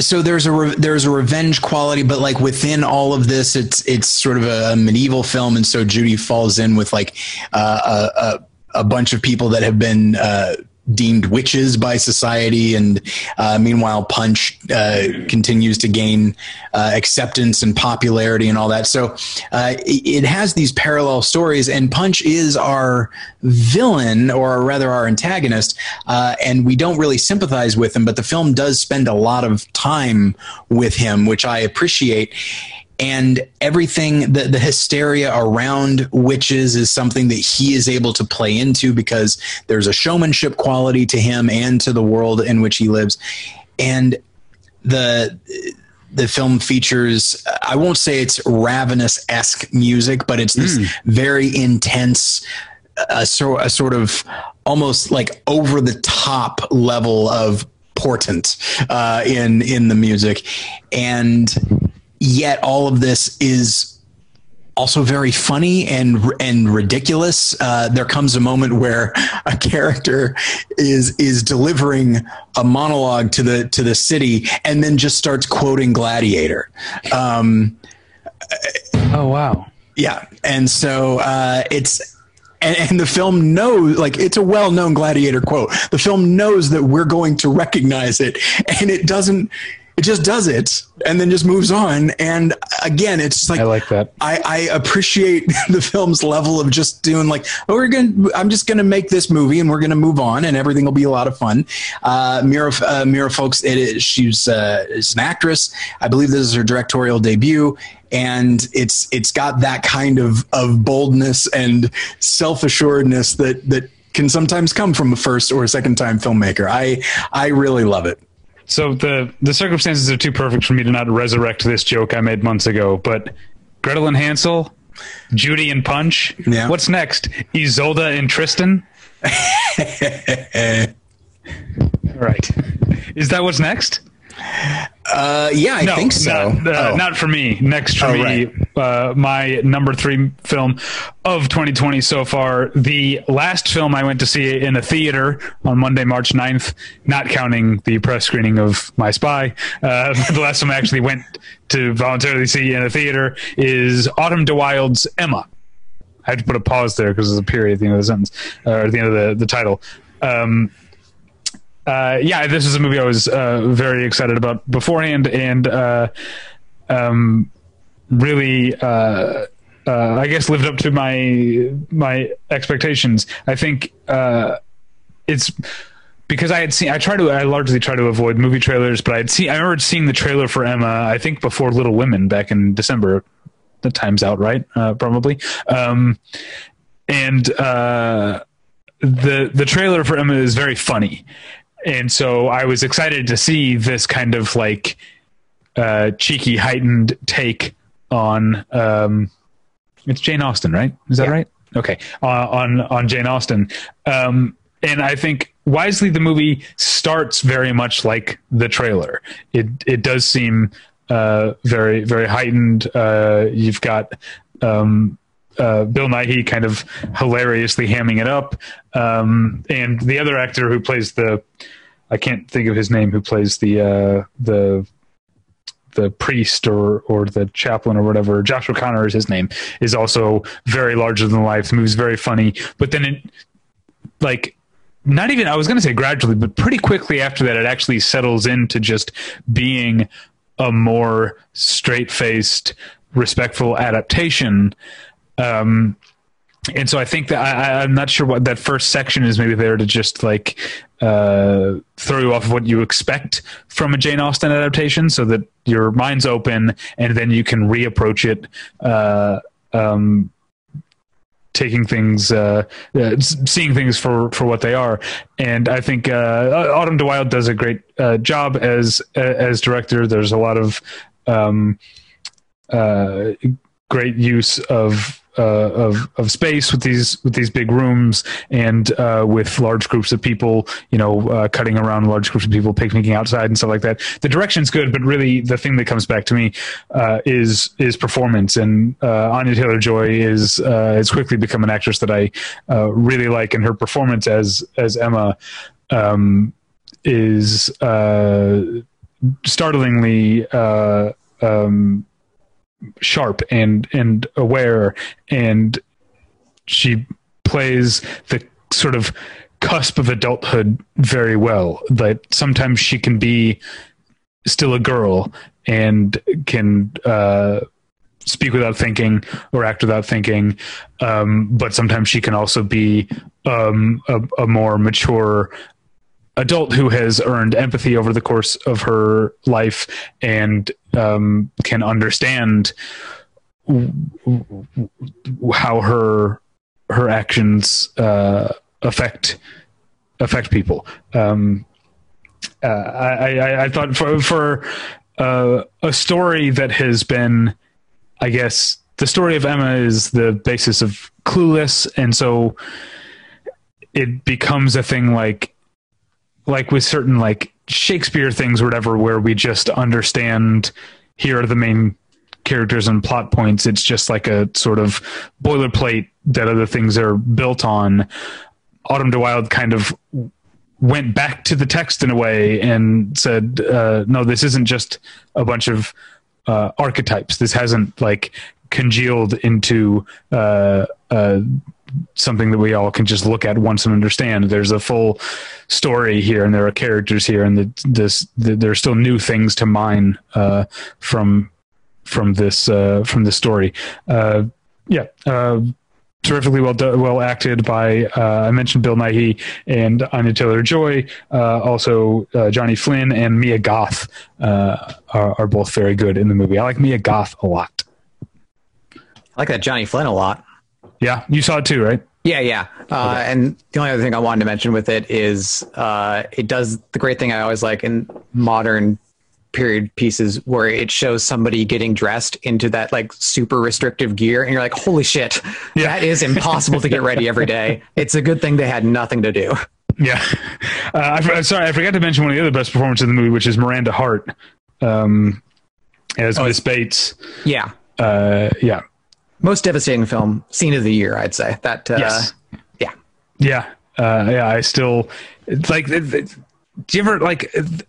So there's a re- there's a revenge quality, but like within all of this, it's it's sort of a medieval film, and so Judy falls in with like uh, a a bunch of people that have been uh, deemed witches by society, and uh, meanwhile Punch uh, continues to gain uh, acceptance and popularity and all that. So uh, it, it has these parallel stories, and Punch is our villain, or rather our antagonist, uh, and we don't really sympathize with him, but the film does spend a lot of time with him, which I appreciate. And everything, the, the hysteria around witches is something that he is able to play into, because there's a showmanship quality to him and to the world in which he lives. And the the film features, I won't say it's Ravenous-esque music, but it's this mm. very intense, uh, so, a sort of almost like over the top level of portent uh, in in the music. And yet all of this is also very funny and and ridiculous. Uh, there comes a moment where a character is is delivering a monologue to the to the city, and then just starts quoting Gladiator. Um, oh wow! Yeah, and so uh, it's. And, and the film knows, like, it's a well-known Gladiator quote. The film knows that we're going to recognize it, and it doesn't. It just does it and then just moves on. And again, it's like, I like that. I, I appreciate the film's level of just doing like, oh, we're going to, I'm just going to make this movie and we're going to move on and everything will be a lot of fun. Uh, Mira, uh, Mira Folks, it is, she's uh, is an actress. I believe this is her directorial debut. And it's, it's got that kind of, of boldness and self-assuredness that, that can sometimes come from a first or a second time filmmaker. I, I really love it. So the, the circumstances are too perfect for me to not resurrect this joke I made months ago, but Gretel and Hansel, Judy and Punch. Yeah. What's next? Isolde and Tristan. Right. Is that what's next? Uh, yeah, I no, think so. Not, uh, oh. not for me. Next for oh, me, right. uh, my number three film of twenty twenty so far. The last film I went to see in a theater on Monday, March ninth, not counting the press screening of My Spy. Uh, the last film I actually went to voluntarily see in a theater is Autumn de Wilde's Emma. I had to put a pause there because there's a period at the end of the sentence, or at the end of the, the title. Um, Uh, yeah, this is a movie I was uh, very excited about beforehand, and uh, um, really, uh, uh, I guess, lived up to my my expectations. I think uh, it's because I had seen. I try to. I largely try to avoid movie trailers, but I had seen. I remember seeing the trailer for Emma. I think before Little Women back in December. The time's out, right? Uh, probably, um, and uh, the the trailer for Emma is very funny. And so I was excited to see this kind of like uh, cheeky, heightened take on um, it's Jane Austen, right? Is that yeah. right? Okay, uh, on on Jane Austen, um, and I think wisely the movie starts very much like the trailer. It it does seem uh, very very heightened. Uh, you've got um, uh, Bill Nighy kind of hilariously hamming it up. Um, and the other actor who plays the, I can't think of his name, who plays the, uh, the, the priest or, or the chaplain or whatever, Joshua Connor is his name, is also very larger than life. The movie's very funny, but then it like, not even, I was going to say gradually, but pretty quickly after that, it actually settles into just being a more straight-faced, respectful adaptation. Um, And so I think that I, I'm not sure what that first section is maybe there to just like uh, throw you off of what you expect from a Jane Austen adaptation so that your mind's open and then you can reapproach it, uh, um, taking things, uh, uh, seeing things for, for what they are. And I think uh, Autumn de Wilde does a great uh, job as, as director. There's a lot of um, uh, great use of, Uh, of of space with these with these big rooms and uh, with large groups of people, you know, uh, cutting around large groups of people, picnicking outside and stuff like that. The direction's good, but really the thing that comes back to me uh, is is performance. And uh, Anya Taylor-Joy is uh, has quickly become an actress that I uh, really like, and her performance as as Emma um, is uh, startlingly uh, um, sharp and and aware, and she plays the sort of cusp of adulthood very well. That sometimes she can be still a girl and can uh speak without thinking or act without thinking, um but sometimes she can also be um a, a more mature adult who has earned empathy over the course of her life and um, can understand w- w- w- how her, her actions uh, affect, affect people. Um, uh, I, I, I thought for, for uh, a story that has been, I guess the story of Emma is the basis of Clueless. And so it becomes a thing like, like with certain like Shakespeare things or whatever, where we just understand here are the main characters and plot points. It's just like a sort of boilerplate that other things are built on. Autumn de Wilde kind of went back to the text in a way and said, uh, no, this isn't just a bunch of uh, archetypes. This hasn't like congealed into uh, uh, something that we all can just look at once and understand. There's a full story here, and there are characters here, and the, this the, there are still new things to mine uh, from from this uh, from this story. Uh, yeah, uh, terrifically well do- well acted by uh, I mentioned Bill Nighy and Anya Taylor-Joy. Uh, also, uh, Johnny Flynn and Mia Goth uh, are, are both very good in the movie. I like Mia Goth a lot. I like that Johnny Flynn a lot. Yeah, you saw it too, right? Yeah, yeah. Uh, okay. And the only other thing I wanted to mention with it is uh, it does the great thing I always like in modern period pieces where it shows somebody getting dressed into that like super restrictive gear, and you're like, holy shit, yeah. That is impossible to get ready every day. It's a good thing they had nothing to do. Yeah. Uh, I, I'm sorry, I forgot to mention one of the other best performances in the movie, which is Miranda Hart um, as oh, Miss Bates. Yeah. Uh, yeah. Most devastating film, scene of the year, I'd say. That, uh, yes. Yeah. Yeah. Uh, yeah. I still, it's like, it, it, do you ever, like, it,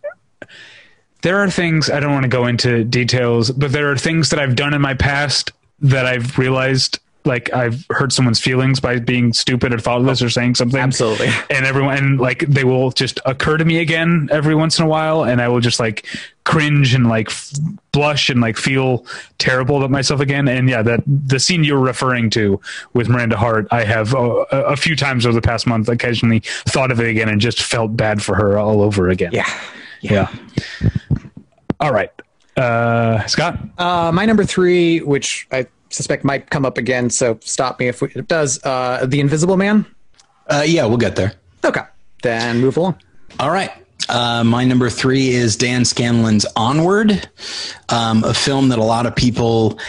there are things, I don't want to go into details, but there are things that I've done in my past that I've realized, like, I've hurt someone's feelings by being stupid or thoughtless oh, or saying something. Absolutely. And everyone, and, like, they will just occur to me again every once in a while, and I will just, like, cringe and like f- blush and like feel terrible about myself again. And yeah, that the scene you're referring to with Miranda Hart, I have uh, a few times over the past month occasionally thought of it again and just felt bad for her all over again. Yeah. Yeah. yeah. All right. Uh, Scott, uh, my number three, which I suspect might come up again. So stop me if we, it does, uh, The Invisible Man. Uh, yeah, we'll get there. Okay. Then move along. All right. Uh, my number three is Dan Scanlon's Onward, um, a film that a lot of people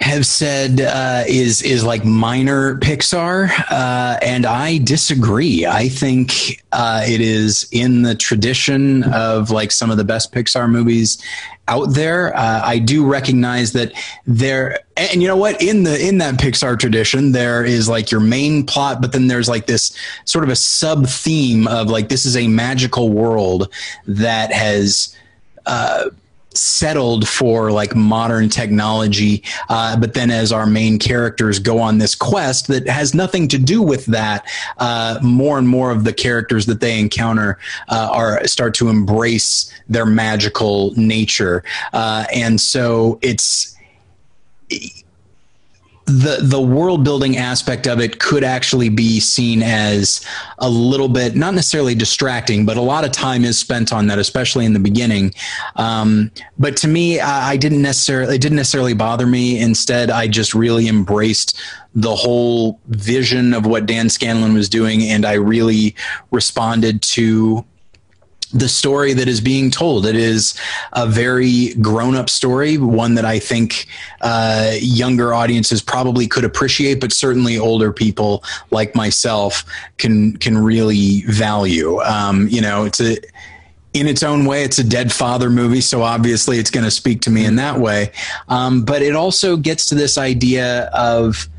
have said uh, is is like minor Pixar, uh, and I disagree. I think uh, it is in the tradition of like some of the best Pixar movies out there. Uh, I do recognize that there, and you know what, in the in that Pixar tradition, there is like your main plot, but then there's like this sort of a sub theme of like this is a magical world that has Uh, settled for like modern technology, uh, but then as our main characters go on this quest that has nothing to do with that, uh, more and more of the characters that they encounter uh, are start to embrace their magical nature, uh, and so it's the the world building aspect of it could actually be seen as a little bit, not necessarily distracting, but a lot of time is spent on that, especially in the beginning. Um, but to me, I, I didn't necessarily, it didn't necessarily bother me. Instead, I just really embraced the whole vision of what Dan Scanlon was doing. And I really responded to the story that is being told. It is a very grown-up story, one that I think uh, younger audiences probably could appreciate, but certainly older people like myself can can really value. Um, you know, it's a in its own way, it's a dead father movie, so obviously it's going to speak to me in that way. Um, but it also gets to this idea of,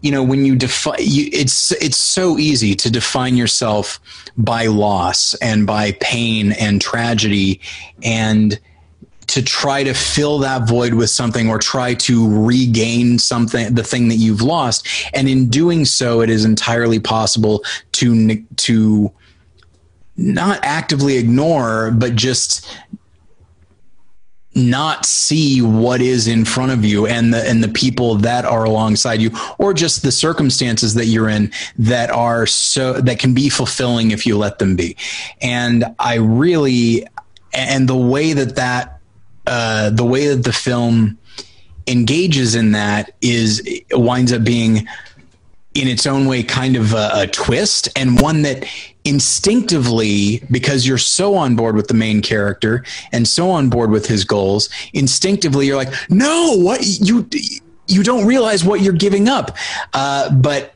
you know, when you define, it's it's so easy to define yourself by loss and by pain and tragedy, and to try to fill that void with something or try to regain something, the thing that you've lost. And in doing so, it is entirely possible to to not actively ignore, but just not see what is in front of you and the and the people that are alongside you, or just the circumstances that you're in that are so that can be fulfilling if you let them be. And I really and the way that that uh, the way that the film engages in that is it winds up being in its own way kind of a, a twist, and one that instinctively, because you're so on board with the main character and so on board with his goals, instinctively you're like, no, what you you don't realize what you're giving up. Uh, but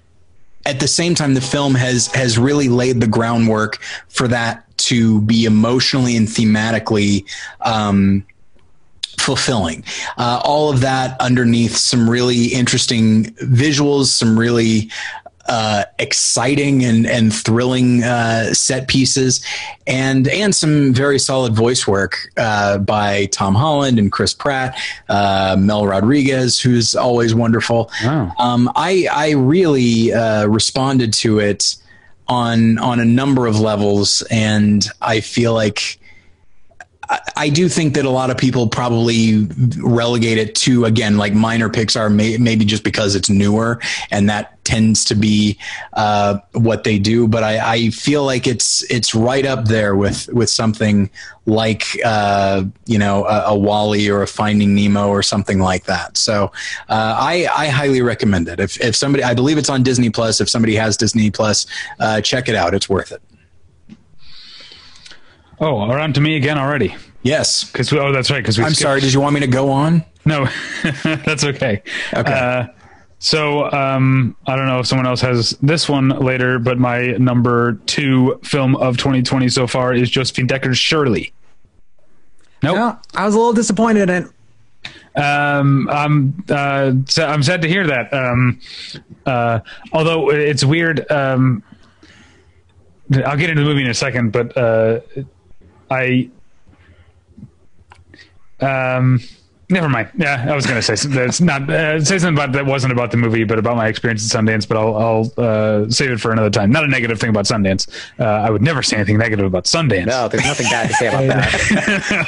at the same time, the film has has really laid the groundwork for that to be emotionally and thematically um, fulfilling. Uh, all of that underneath some really interesting visuals, some really uh, exciting and, and thrilling uh, set pieces, and and some very solid voice work uh, by Tom Holland and Chris Pratt, uh, Mel Rodriguez, who's always wonderful. Wow. Um, I I really uh, responded to it on on a number of levels, and I feel like. I do think that a lot of people probably relegate it to, again, like minor Pixar, may, maybe just because it's newer, and that tends to be uh, what they do. But I, I feel like it's it's right up there with with something like, uh, you know, a, a WALL-E or a Finding Nemo or something like that. So uh, I, I highly recommend it. If, if somebody, I believe it's on Disney Plus. If somebody has Disney Plus, uh, check it out. It's worth it. Oh, around to me again already. Yes. Cause, oh, that's right. Cause we I'm skipped. Sorry. Did you want me to go on? No, that's okay. Okay. Uh, so um, I don't know if someone else has this one later, but my number two film of twenty twenty so far is Josephine Decker's Shirley. Nope. No, I was a little disappointed in it. Um, I'm, uh, I'm sad to hear that. Um, uh, although it's weird. Um, I'll get into the movie in a second, but, uh, I, um, never mind. Yeah, I was going to say something that's not uh, say something about that wasn't about the movie, but about my experience at Sundance. But I'll I'll uh, save it for another time. Not a negative thing about Sundance. Uh, I would never say anything negative about Sundance. No, there's nothing bad to say about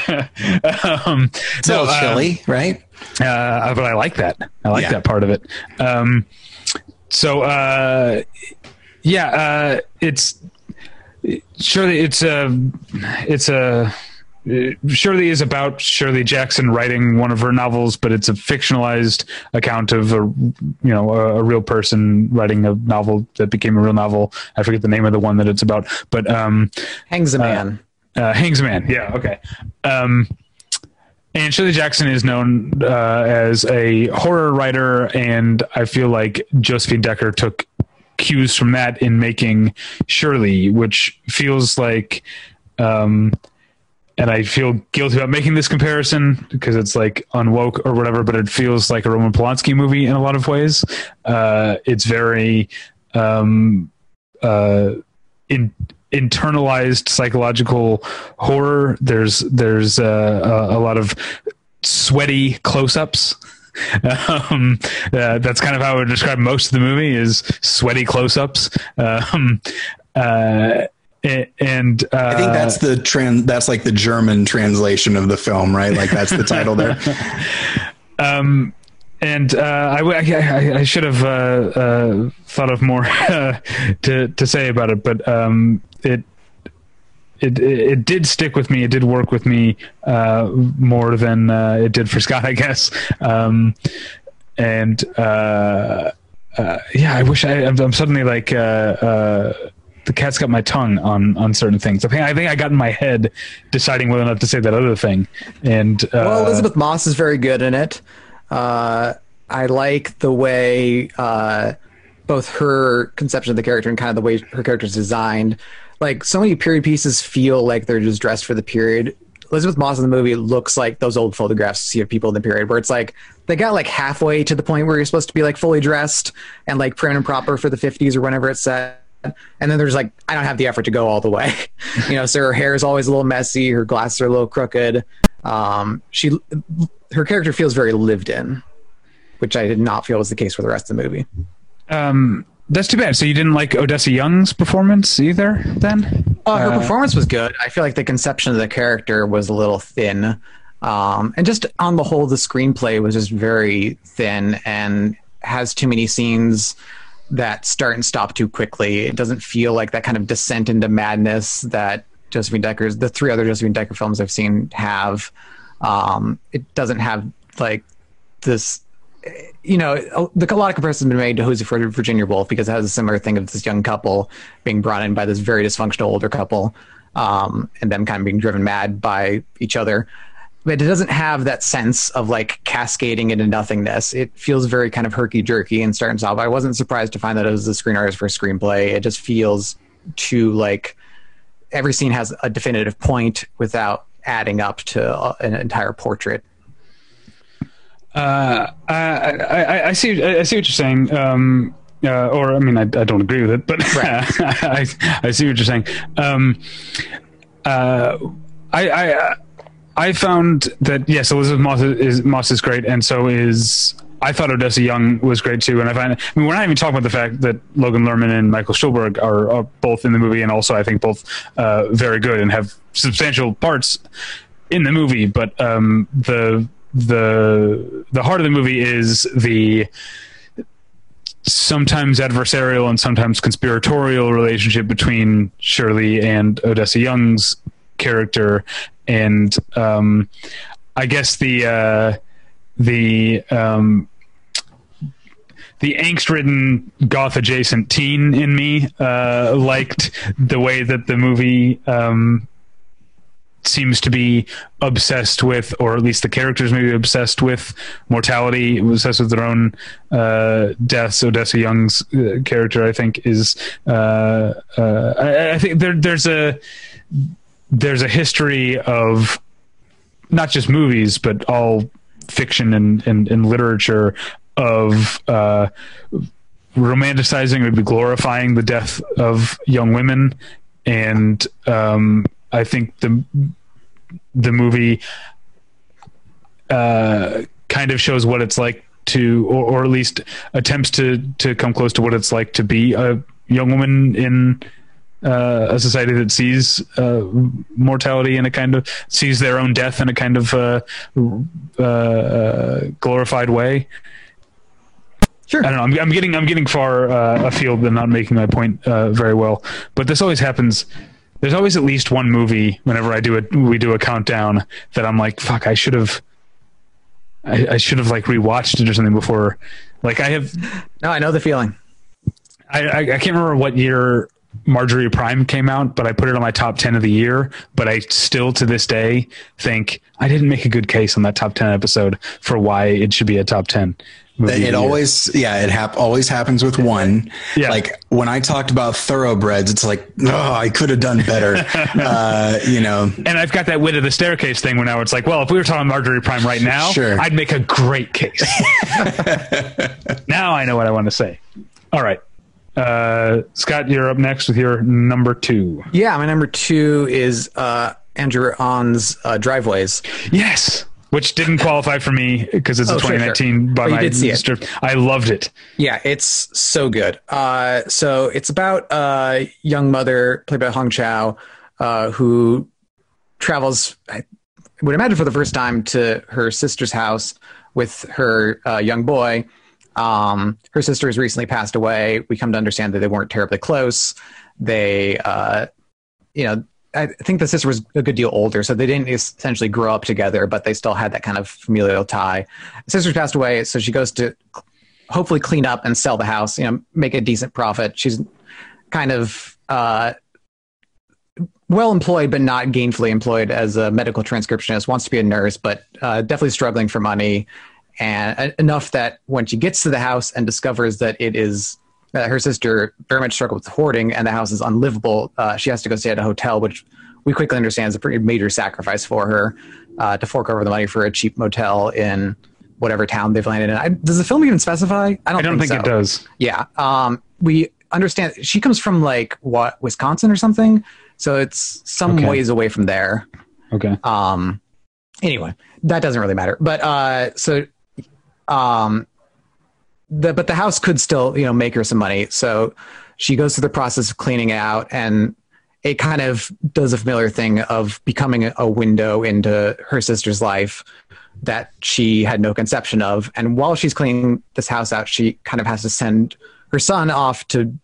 that. um, it's so, a little chilly, uh, right? Uh, but I like that. I like yeah. that part of it. Um, so uh, yeah, uh, it's. Shirley, it's a, it's a, Shirley is about Shirley Jackson writing one of her novels, but it's a fictionalized account of a, you know, a, a real person writing a novel that became a real novel. I forget the name of the one that it's about, but um, Hangs a Man. Uh, uh, Hangs a Man. Yeah. Okay. Um, and Shirley Jackson is known uh, as a horror writer, and I feel like Josephine Decker took cues from that in making Shirley, which feels like, um, and I feel guilty about making this comparison because it's like unwoke or whatever, but it feels like a Roman Polanski movie in a lot of ways. Uh, it's very, um, uh, in internalized psychological horror. There's, there's, uh, a, a lot of sweaty close-ups. Um, uh, that's kind of how I would describe most of the movie, is sweaty close-ups. Um, uh, and uh, I think that's the trans- that's like the German translation of the film, right? Like that's the title there. Um, and uh, I, I, I should have uh, uh, thought of more uh, to to say about it, but um, it. It, it it did stick with me. It did work with me uh, more than uh, it did for Scott, I guess. Um, and uh, uh, yeah, I wish I, I'm suddenly like uh, uh, the cat's got my tongue on, on certain things. I think, I think I got in my head deciding whether or not to say that other thing. And uh, well, Elizabeth Moss is very good in it. Uh, I like the way uh, both her conception of the character and kind of the way her character is designed. Like, so many period pieces feel like they're just dressed for the period. Elizabeth Moss in the movie looks like those old photographs you see of people in the period, where it's like they got like halfway to the point where you're supposed to be like fully dressed and like prim and proper for the fifties or whenever it's set. And then there's like, I don't have the effort to go all the way. You know, so her hair is always a little messy. Her glasses are a little crooked. Um, she, her character feels very lived in, which I did not feel was the case for the rest of the movie. Um, That's too bad. So you didn't like Odessa Young's performance either, then? Uh, her uh, performance was good. I feel like the conception of the character was a little thin. Um, and just on the whole, the screenplay was just very thin and has too many scenes that start and stop too quickly. It doesn't feel like that kind of descent into madness that Josephine Decker's, the three other Josephine Decker films I've seen have. Um, it doesn't have like this... You know, a lot of comparisons have been made to Who's Afraid of Virginia Woolf because it has a similar thing of this young couple being brought in by this very dysfunctional older couple, um, and them kind of being driven mad by each other. But it doesn't have that sense of like cascading into nothingness. It feels very kind of herky-jerky and start and stop. I wasn't surprised to find that it was the screenwriter's first screenplay. It just feels too like every scene has a definitive point without adding up to an entire portrait. Uh, I, I, I see. I see what you're saying. Um, Uh, or, I mean, I, I don't agree with it, but right. I, I see what you're saying. Um, uh, I, I, I found that, yes, Elizabeth Moss is, Moss is great, and so is... I thought Odessa Young was great too, and I find I mean, we're not even talking about the fact that Logan Lerman and Michael Stuhlbarg are, are both in the movie, and also I think both uh, very good and have substantial parts in the movie. But um, the the the heart of the movie is the sometimes adversarial and sometimes conspiratorial relationship between Shirley and Odessa Young's character, and um, I guess the. Uh, the um the angst-ridden goth adjacent teen in me uh liked the way that the movie um seems to be obsessed with, or at least the characters may be obsessed with, mortality, obsessed with their own uh deaths. Odessa Young's uh, character I think is uh uh I, I think there there's a there's a history of not just movies but all fiction and, and, and literature of uh, romanticizing or glorifying the death of young women. And um, I think the, the movie uh, kind of shows what it's like to, or, or at least attempts to, to come close to what it's like to be a young woman in uh a society that sees uh mortality in a kind of sees their own death in a kind of uh uh glorified way. Sure. I don't know, i'm, I'm getting i'm getting far uh, afield and not making my point uh very well, but this always happens. There's always at least one movie whenever i do it we do a countdown that I'm like, fuck, i should have i, I should have like rewatched it or something before. Like I have no I know the feeling. I, I i can't remember what year Marjorie Prime came out, but I put it on my top ten of the year, but I still to this day think I didn't make a good case on that top ten episode for why it should be a top ten movie. It always, yeah, it hap- always happens with one. Yeah. Like when I talked about Thoroughbreds, it's like, oh, I could have done better. uh, you know, and I've got that Wit of the Staircase thing where now it's like, well, if we were talking Marjorie Prime right now, sure. I'd make a great case. Now I know what I want to say. All right. Uh, Scott, you're up next with your number two. Yeah, my number two is uh, Andrew Ann's uh, Driveways. Yes, which didn't qualify for me because it's oh, a twenty nineteen sure, sure. by oh, my sister. I loved it. Yeah, it's so good. Uh, so it's about a young mother played by Hong Chow uh, who travels, I would imagine for the first time, to her sister's house with her uh, young boy. Um, her sister has recently passed away. We come to understand that they weren't terribly close. They, uh, you know, I think the sister was a good deal older, so they didn't essentially grow up together, but they still had that kind of familial tie. The sister's passed away, so she goes to hopefully clean up and sell the house, you know, make a decent profit. She's kind of uh, well employed, but not gainfully employed as a medical transcriptionist, wants to be a nurse, but uh, definitely struggling for money. And enough that when she gets to the house and discovers that it is that her sister very much struggled with hoarding and the house is unlivable, uh, she has to go stay at a hotel, which we quickly understand is a pretty major sacrifice for her uh, to fork over the money for a cheap motel in whatever town they've landed in. I, does the film even specify? I don't, I don't think, think so. It does. Yeah. Um, we understand she comes from like what, Wisconsin or something. So it's some okay. ways away from there. Okay. Um, anyway, that doesn't really matter. But uh, so Um, the, but the house could still, you know, make her some money. So she goes through the process of cleaning it out, and it kind of does a familiar thing of becoming a window into her sister's life that she had no conception of. And while she's cleaning this house out, she kind of has to send her son off to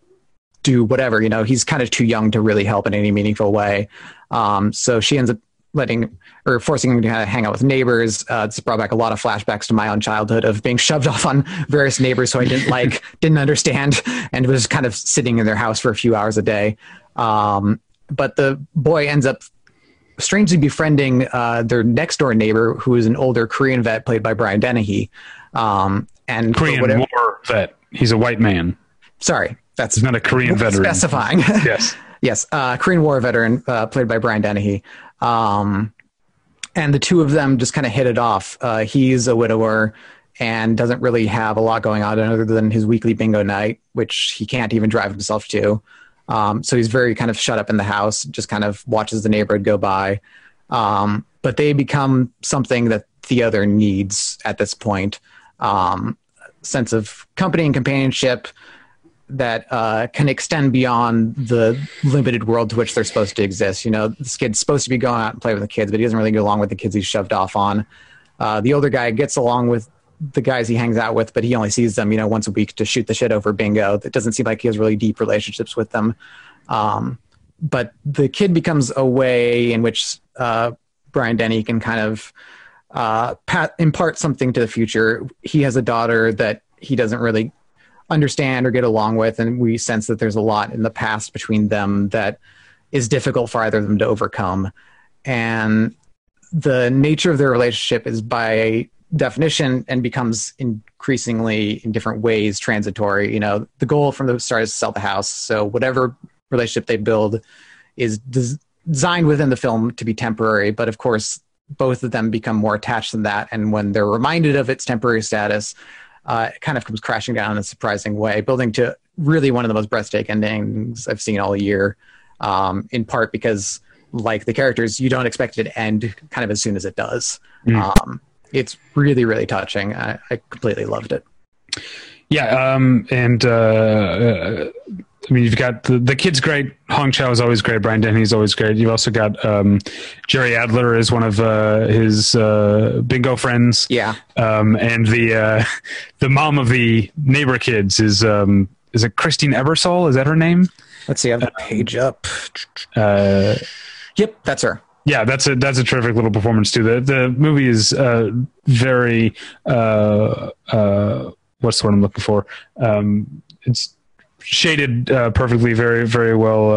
do whatever, you know, he's kind of too young to really help in any meaningful way. Um, so she ends up letting or forcing him to kind of hang out with neighbors. Uh, it's brought back a lot of flashbacks to my own childhood of being shoved off on various neighbors who I didn't like, didn't understand, and was kind of sitting in their house for a few hours a day. Um, but the boy ends up strangely befriending uh, their next door neighbor, who is an older Korean vet played by Brian Dennehy. Um, and Korean whatever, War vet. He's a white man. Sorry, that's He's not a Korean veteran. Specifying. Yes. Yes, uh, Korean War veteran uh, played by Brian Dennehy. Um, and the two of them just kind of hit it off. Uh, he's a widower. and doesn't really have a lot going on other than his weekly bingo night, which he can't even drive himself to. Um, so he's very kind of shut up in the house, just kind of watches the neighborhood go by. Um, but they become something that the other needs at this point. Um, sense of company and companionship that uh, can extend beyond the limited world to which they're supposed to exist. You know, this kid's supposed to be going out and play with the kids, but he doesn't really get along with the kids he's shoved off on. Uh, the older guy gets along with the guys he hangs out with, but he only sees them, you know, once a week to shoot the shit over bingo. It doesn't seem like he has really deep relationships with them. Um, but the kid becomes a way in which uh, Brian Denny can kind of uh, pat- impart something to the future. He has a daughter that he doesn't really understand or get along with, and we sense that there's a lot in the past between them that is difficult for either of them to overcome. And the nature of their relationship is by definition and becomes increasingly in different ways transitory. You know, the goal from the start is to sell the house, so whatever relationship they build is des- designed within the film to be temporary, but of course both of them become more attached than that, and when they're reminded of its temporary status, uh, it kind of comes crashing down in a surprising way, building to really one of the most breathtaking endings I've seen all year, um, in part because, like the characters, you don't expect it to end kind of as soon as it does. Mm. Um, it's really, really touching. I, I completely loved it. Yeah. Um, and, uh, uh, I mean, you've got the, the kid's great. Hong Chow is always great. Brian Dennehy's always great. You've also got, um, Jerry Adler is one of, uh, his, uh, bingo friends. Yeah. Um, and the, uh, the mom of the neighbor kids is, um, is it Christine Ebersole? Is that her name? Let's see. I have that page up. Uh, yep. That's her. Yeah, that's a that's a terrific little performance too. The the movie is uh, very uh, uh, what's the word I'm looking for? Um, it's shaded uh, perfectly, very very well uh,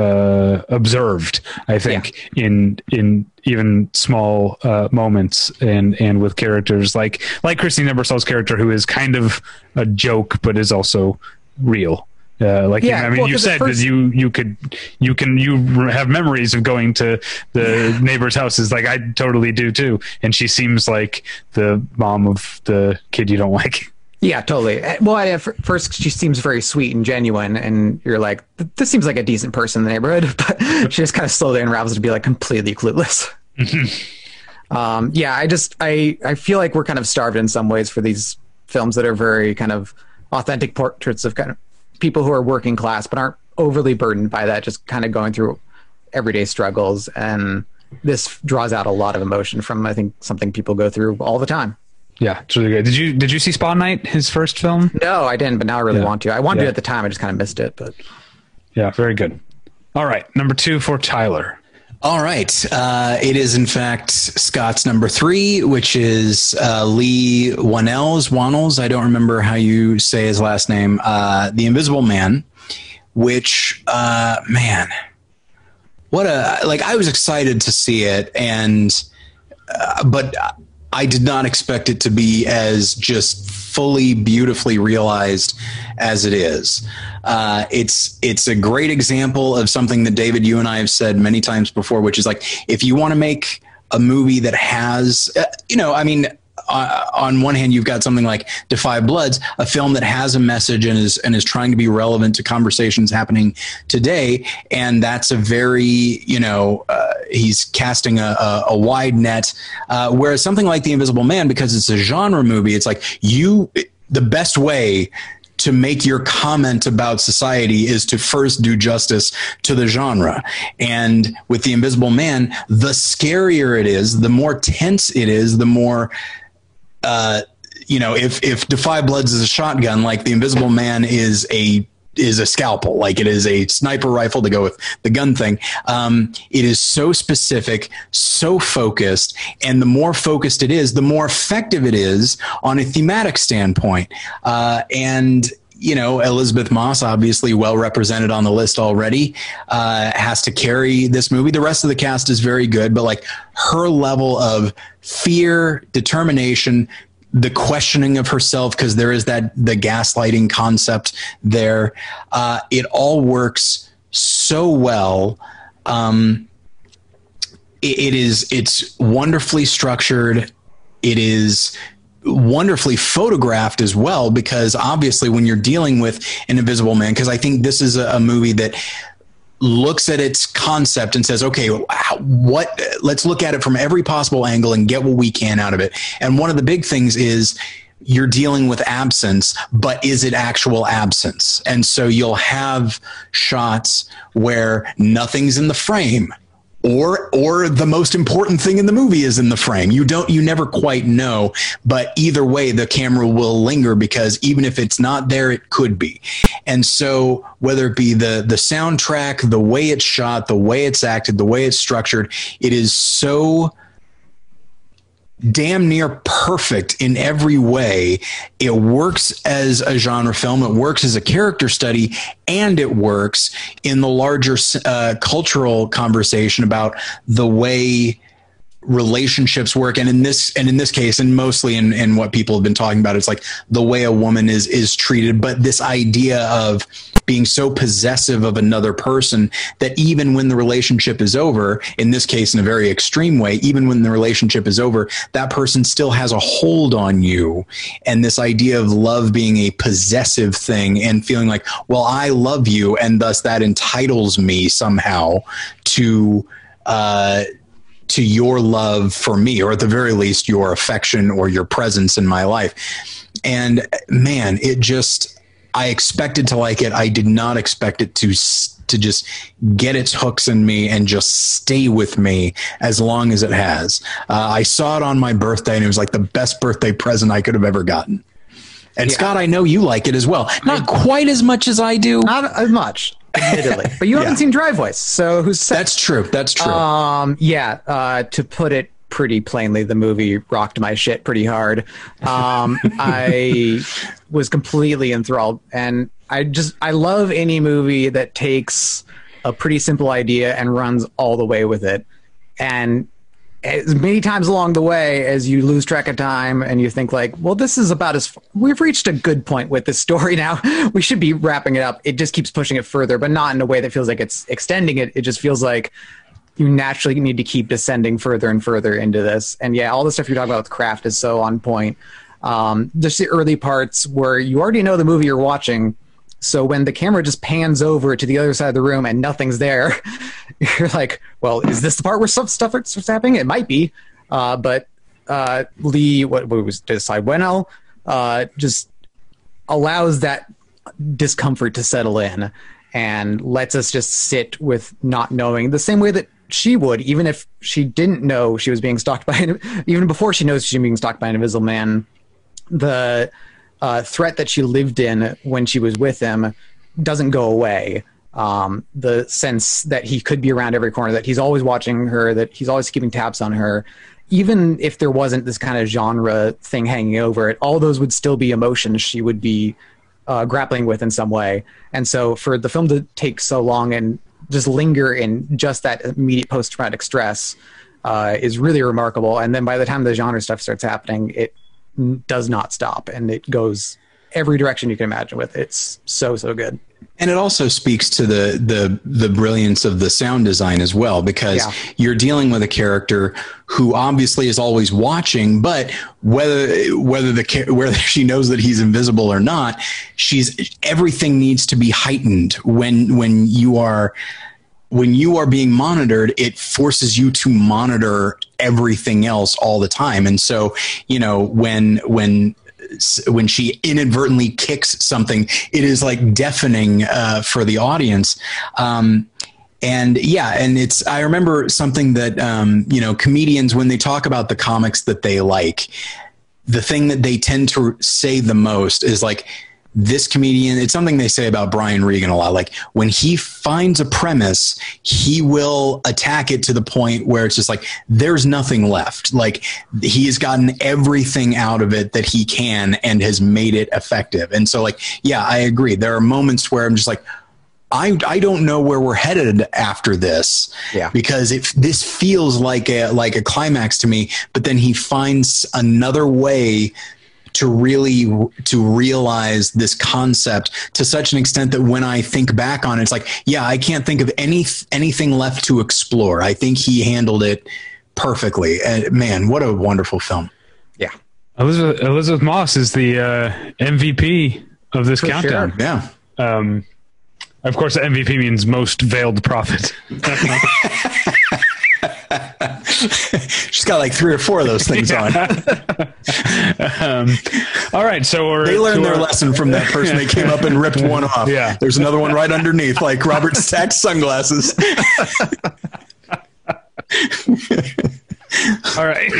uh, observed, I think, yeah. in in even small uh, moments and and with characters like like Christine Ebersole's character, who is kind of a joke but is also real. Uh, like yeah, you, I mean, well, you said first... that you you could you can you have memories of going to the yeah. neighbor's houses. Like I totally do too. And she seems like the mom of the kid you don't like. Yeah, totally. Well, at first she seems very sweet and genuine, and you're like, this seems like a decent person in the neighborhood. But she just kind of slowly unravels to be like completely clueless. Mm-hmm. Um, yeah, I just I I feel like we're kind of starved in some ways for these films that are very kind of authentic portraits of kind of people who are working class but aren't overly burdened by that, just kind of going through everyday struggles, and this draws out a lot of emotion from I think something people go through all the time. Yeah, it's really good. Did you did you see Spawn Night, his first film? No, I didn't, but now I really yeah. want to. I wanted yeah. to at the time, I just kind of missed it. But yeah, very good. All right, number two for Tyler. All right. Uh, it is, in fact, Scott's number three, which is uh, Lee Wannell's, Wannell's, I don't remember how you say his last name, uh, The Invisible Man, which, uh, man, what a, like, I was excited to see it, and, uh, but I did not expect it to be as just fully beautifully realized as it is. Uh, it's it's a great example of something that David, you and I have said many times before, which is like, if you want to make a movie that has, uh, you know, I mean, uh, on one hand, you've got something like Defy Bloods, a film that has a message and is and is trying to be relevant to conversations happening today. And that's a very, you know, uh, he's casting a, a, a wide net, uh, whereas something like The Invisible Man, because it's a genre movie, it's like you, the best way to make your comment about society is to first do justice to the genre. And with The Invisible Man, the scarier it is, the more tense it is, the more, uh, you know, if, if Defy Bloods is a shotgun, like The Invisible Man is a is a scalpel, like it is a sniper rifle, to go with the gun thing. Um, it is so specific, so focused, and the more focused it is, the more effective it is on a thematic standpoint. Uh, and, you know, Elizabeth Moss, obviously well represented on the list already, uh, has to carry this movie. The rest of the cast is very good, but like her level of fear, determination, the questioning of herself, because there is that the gaslighting concept there. Uh, it all works so well. Um, it, it is it's wonderfully structured. It is wonderfully photographed as well, because obviously when you're dealing with an Invisible Man, because I think this is a, a movie that looks at its concept and says, okay, what, let's look at it from every possible angle and get what we can out of it. And one of the big things is you're dealing with absence, but is it actual absence? And so you'll have shots where nothing's in the frame, or, or the most important thing in the movie is in the frame. You don't, you never quite know, but either way, the camera will linger, because even if it's not there, it could be. And so whether it be the, the soundtrack, the way it's shot, the way it's acted, the way it's structured, it is so damn near perfect in every way. It works as a genre film, it works as a character study, and it works in the larger uh, cultural conversation about the way relationships work, and in this and in this case, and mostly in, in what people have been talking about, it's like the way a woman is is treated, but this idea of being so possessive of another person that even when the relationship is over, in this case in a very extreme way, even when the relationship is over, that person still has a hold on you. And this idea of love being a possessive thing and feeling like, well, I love you, and thus that entitles me somehow to uh to your love for me, or at the very least your affection or your presence in my life. And man, it just, I expected to like it. I did not expect it to, to just get its hooks in me and just stay with me as long as it has. Uh, I saw it on my birthday, and it was like the best birthday present I could have ever gotten. And yeah. Scott, I know you like it as well. Not quite as much as I do. Not as much. Admittedly. But you haven't yeah. seen Driveways, so who's set? That's true. That's true. Um, yeah, uh, to put it pretty plainly, the movie rocked my shit pretty hard. Um, I was completely enthralled, and I just I love any movie that takes a pretty simple idea and runs all the way with it. And as many times along the way as you lose track of time and you think like, well, this is about as far, we've reached a good point with this story now, we should be wrapping it up. It just keeps pushing it further, but not in a way that feels like it's extending it. It just feels like you naturally need to keep descending further and further into this. And yeah, all the stuff you're talking about with craft is so on point. Um, just the early parts where you already know the movie you're watching. So when the camera just pans over to the other side of the room and nothing's there, you're like, well, is this the part where stuff starts happening? It might be. Uh, but uh, Lee, what, what was this? I went out, uh, just allows that discomfort to settle in and lets us just sit with not knowing, the same way that she would, even if she didn't know she was being stalked by, even before she knows she's being stalked by an Invisible Man, the uh, threat that she lived in when she was with him doesn't go away. Um, the sense that he could be around every corner, that he's always watching her, that he's always keeping tabs on her. Even if there wasn't this kind of genre thing hanging over it, all those would still be emotions she would be uh, grappling with in some way. And so for the film to take so long and just linger in just that immediate post-traumatic stress uh, is really remarkable. And then by the time the genre stuff starts happening, it does not stop, and it goes every direction you can imagine with it. It's so, so good. And it also speaks to the the the brilliance of the sound design as well, because yeah. you're dealing with a character who obviously is always watching, but whether whether the whether she knows that he's invisible or not, she's everything needs to be heightened when when you are when you are being monitored. It forces you to monitor everything else all the time. And so, you know, when when when she inadvertently kicks something, it is like deafening uh, for the audience. Um, and yeah, and it's, I remember something that, um, you know, comedians, when they talk about the comics that they like, the thing that they tend to say the most is like, this comedian, it's something they say about Brian Regan a lot. Like, when he finds a premise, he will attack it to the point where it's just like, there's nothing left. Like, he has gotten everything out of it that he can and has made it effective. And so, like, yeah, I agree. There are moments where I'm just like, I, I don't know where we're headed after this, yeah. because if this feels like a, like a climax to me, but then he finds another way to really to realize this concept to such an extent that when I think back on it, it's like, yeah, I can't think of any anything left to explore. I think he handled it perfectly. And man, what a wonderful film. Yeah. Elizabeth, Elizabeth Moss is the uh, M V P of this For countdown. Sure. Yeah. Um, of course, the M V P means most veiled prophet. She's got like three or four of those things yeah. on. um, all right, so we're, they learned so their lesson from that person. They came up and ripped one off. Yeah, there's another one right underneath, like Robert Stack's sunglasses. All right,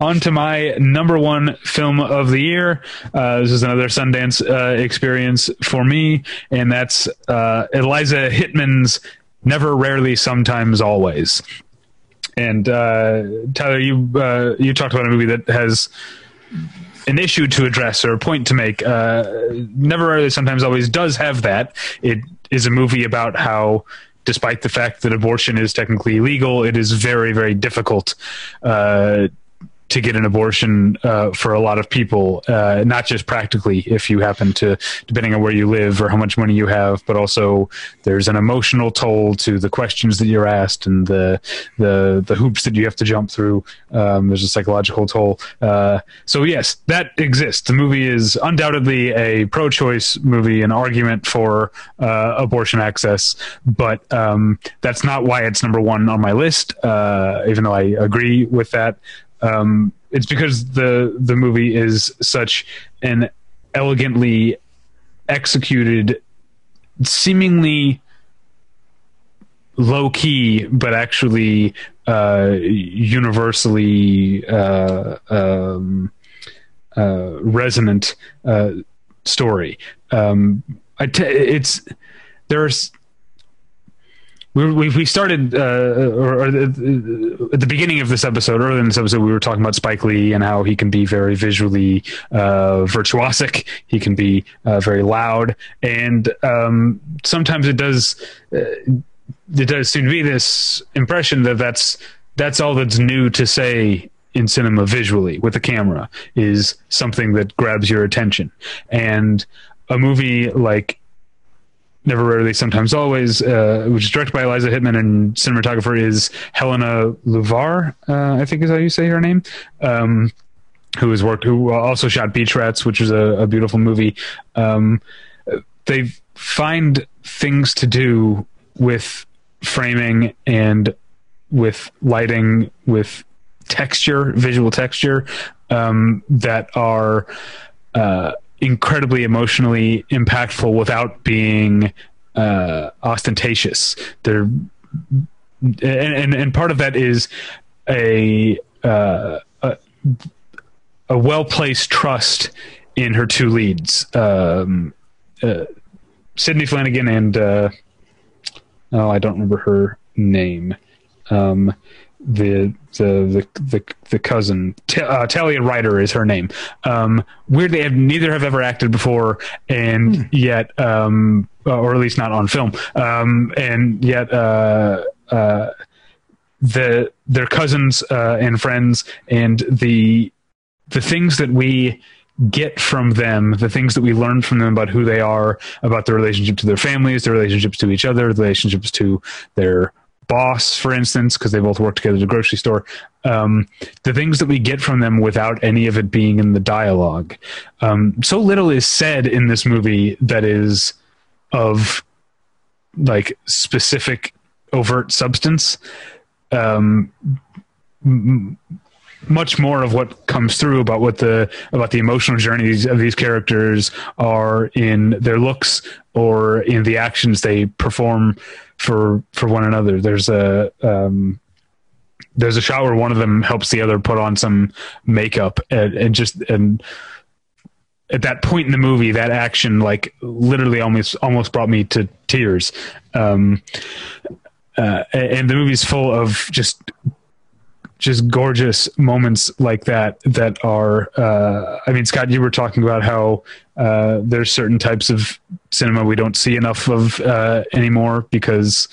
on to my number one film of the year. Uh, this is another Sundance uh, experience for me, and that's uh, Eliza Hittman's Never, Rarely, Sometimes, Always. And uh, Tyler, you uh, you talked about a movie that has an issue to address or a point to make. Uh, Never, Rarely, Sometimes, Always does have that. It is a movie about how, despite the fact that abortion is technically illegal, it is very, very difficult uh, to get an abortion uh, for a lot of people, uh, not just practically if you happen to, depending on where you live or how much money you have, but also there's an emotional toll to the questions that you're asked and the the, the hoops that you have to jump through. Um, there's a psychological toll. Uh, so yes, that exists. The movie is undoubtedly a pro-choice movie, an argument for uh, abortion access, but um, that's not why it's number one on my list, uh, even though I agree with that. Um, it's because the, the movie is such an elegantly executed, seemingly low key, but actually, uh, universally, uh, um, uh, resonant, uh, story. Um, I t- it's, there's, We we started uh, or, or at the beginning of this episode, earlier in this episode, we were talking about Spike Lee and how he can be very visually uh, virtuosic. He can be uh, very loud, and um, sometimes it does uh, it does seem to be this impression that that's that's all that's new to say in cinema visually with a camera is something that grabs your attention, and a movie like Never, Rarely, Sometimes, Always, uh, which is directed by Eliza Hittman, and cinematographer is Helena Luvar, uh, I think is how you say her name, um, who has worked, who also shot Beach Rats, which is a, a beautiful movie. Um, they find things to do with framing and with lighting, with texture, visual texture, um, that are, uh, incredibly emotionally impactful without being uh ostentatious. They're and and, and part of that is a uh a, a well-placed trust in her two leads, um uh, Sydney Flanagan and uh oh I don't remember her name, um the the the the, the cousin T- uh, Talia Ryder is her name. Um weirdly, have, neither have ever acted before, and mm. yet um or at least not on film, um and yet uh uh the they're cousins uh and friends, and the the things that we get from them, the things that we learn from them about who they are, about their relationship to their families, their relationships to each other, relationships to their boss, for instance, because they both work together at a grocery store. Um, the things that we get from them without any of it being in the dialogue. Um, so little is said in this movie that is of like specific overt substance. Um, m- much more of what comes through about what the, about the emotional journeys of these characters are in their looks or in the actions they perform for, for one another. There's a, um, there's a shot where one of them helps the other put on some makeup, and, and just, and at that point in the movie, that action, like literally almost, almost brought me to tears. Um, uh, and the movie's full of just, just gorgeous moments like that, that are, uh, I mean, Scott, you were talking about how, uh, there's certain types of cinema we don't see enough of, uh, anymore, because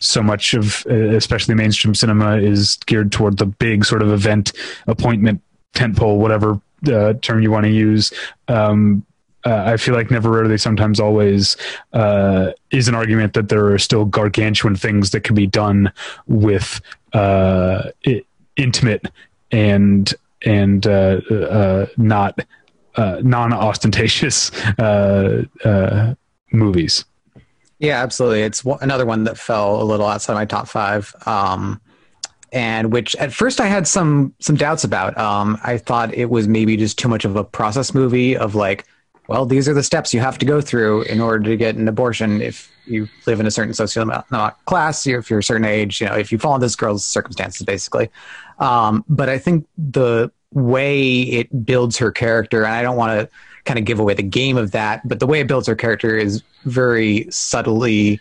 so much of, uh, especially mainstream cinema, is geared toward the big sort of event, appointment, tentpole, whatever, uh, term you want to use. Um, Uh, I feel like Never, Rarely, Sometimes, Always uh, is an argument that there are still gargantuan things that can be done with uh, it, intimate and and uh, uh, not uh, non-ostentatious uh, uh, movies. Yeah, absolutely. It's w- another one that fell a little outside my top five, um, and which at first I had some some doubts about. Um, I thought it was maybe just too much of a process movie of like, well, these are the steps you have to go through in order to get an abortion. If you live in a certain socioeconomic class, if you're a certain age, you know, if you fall in this girl's circumstances, basically. Um, but I think the way it builds her character, and I don't want to kind of give away the game of that, but the way it builds her character is very subtly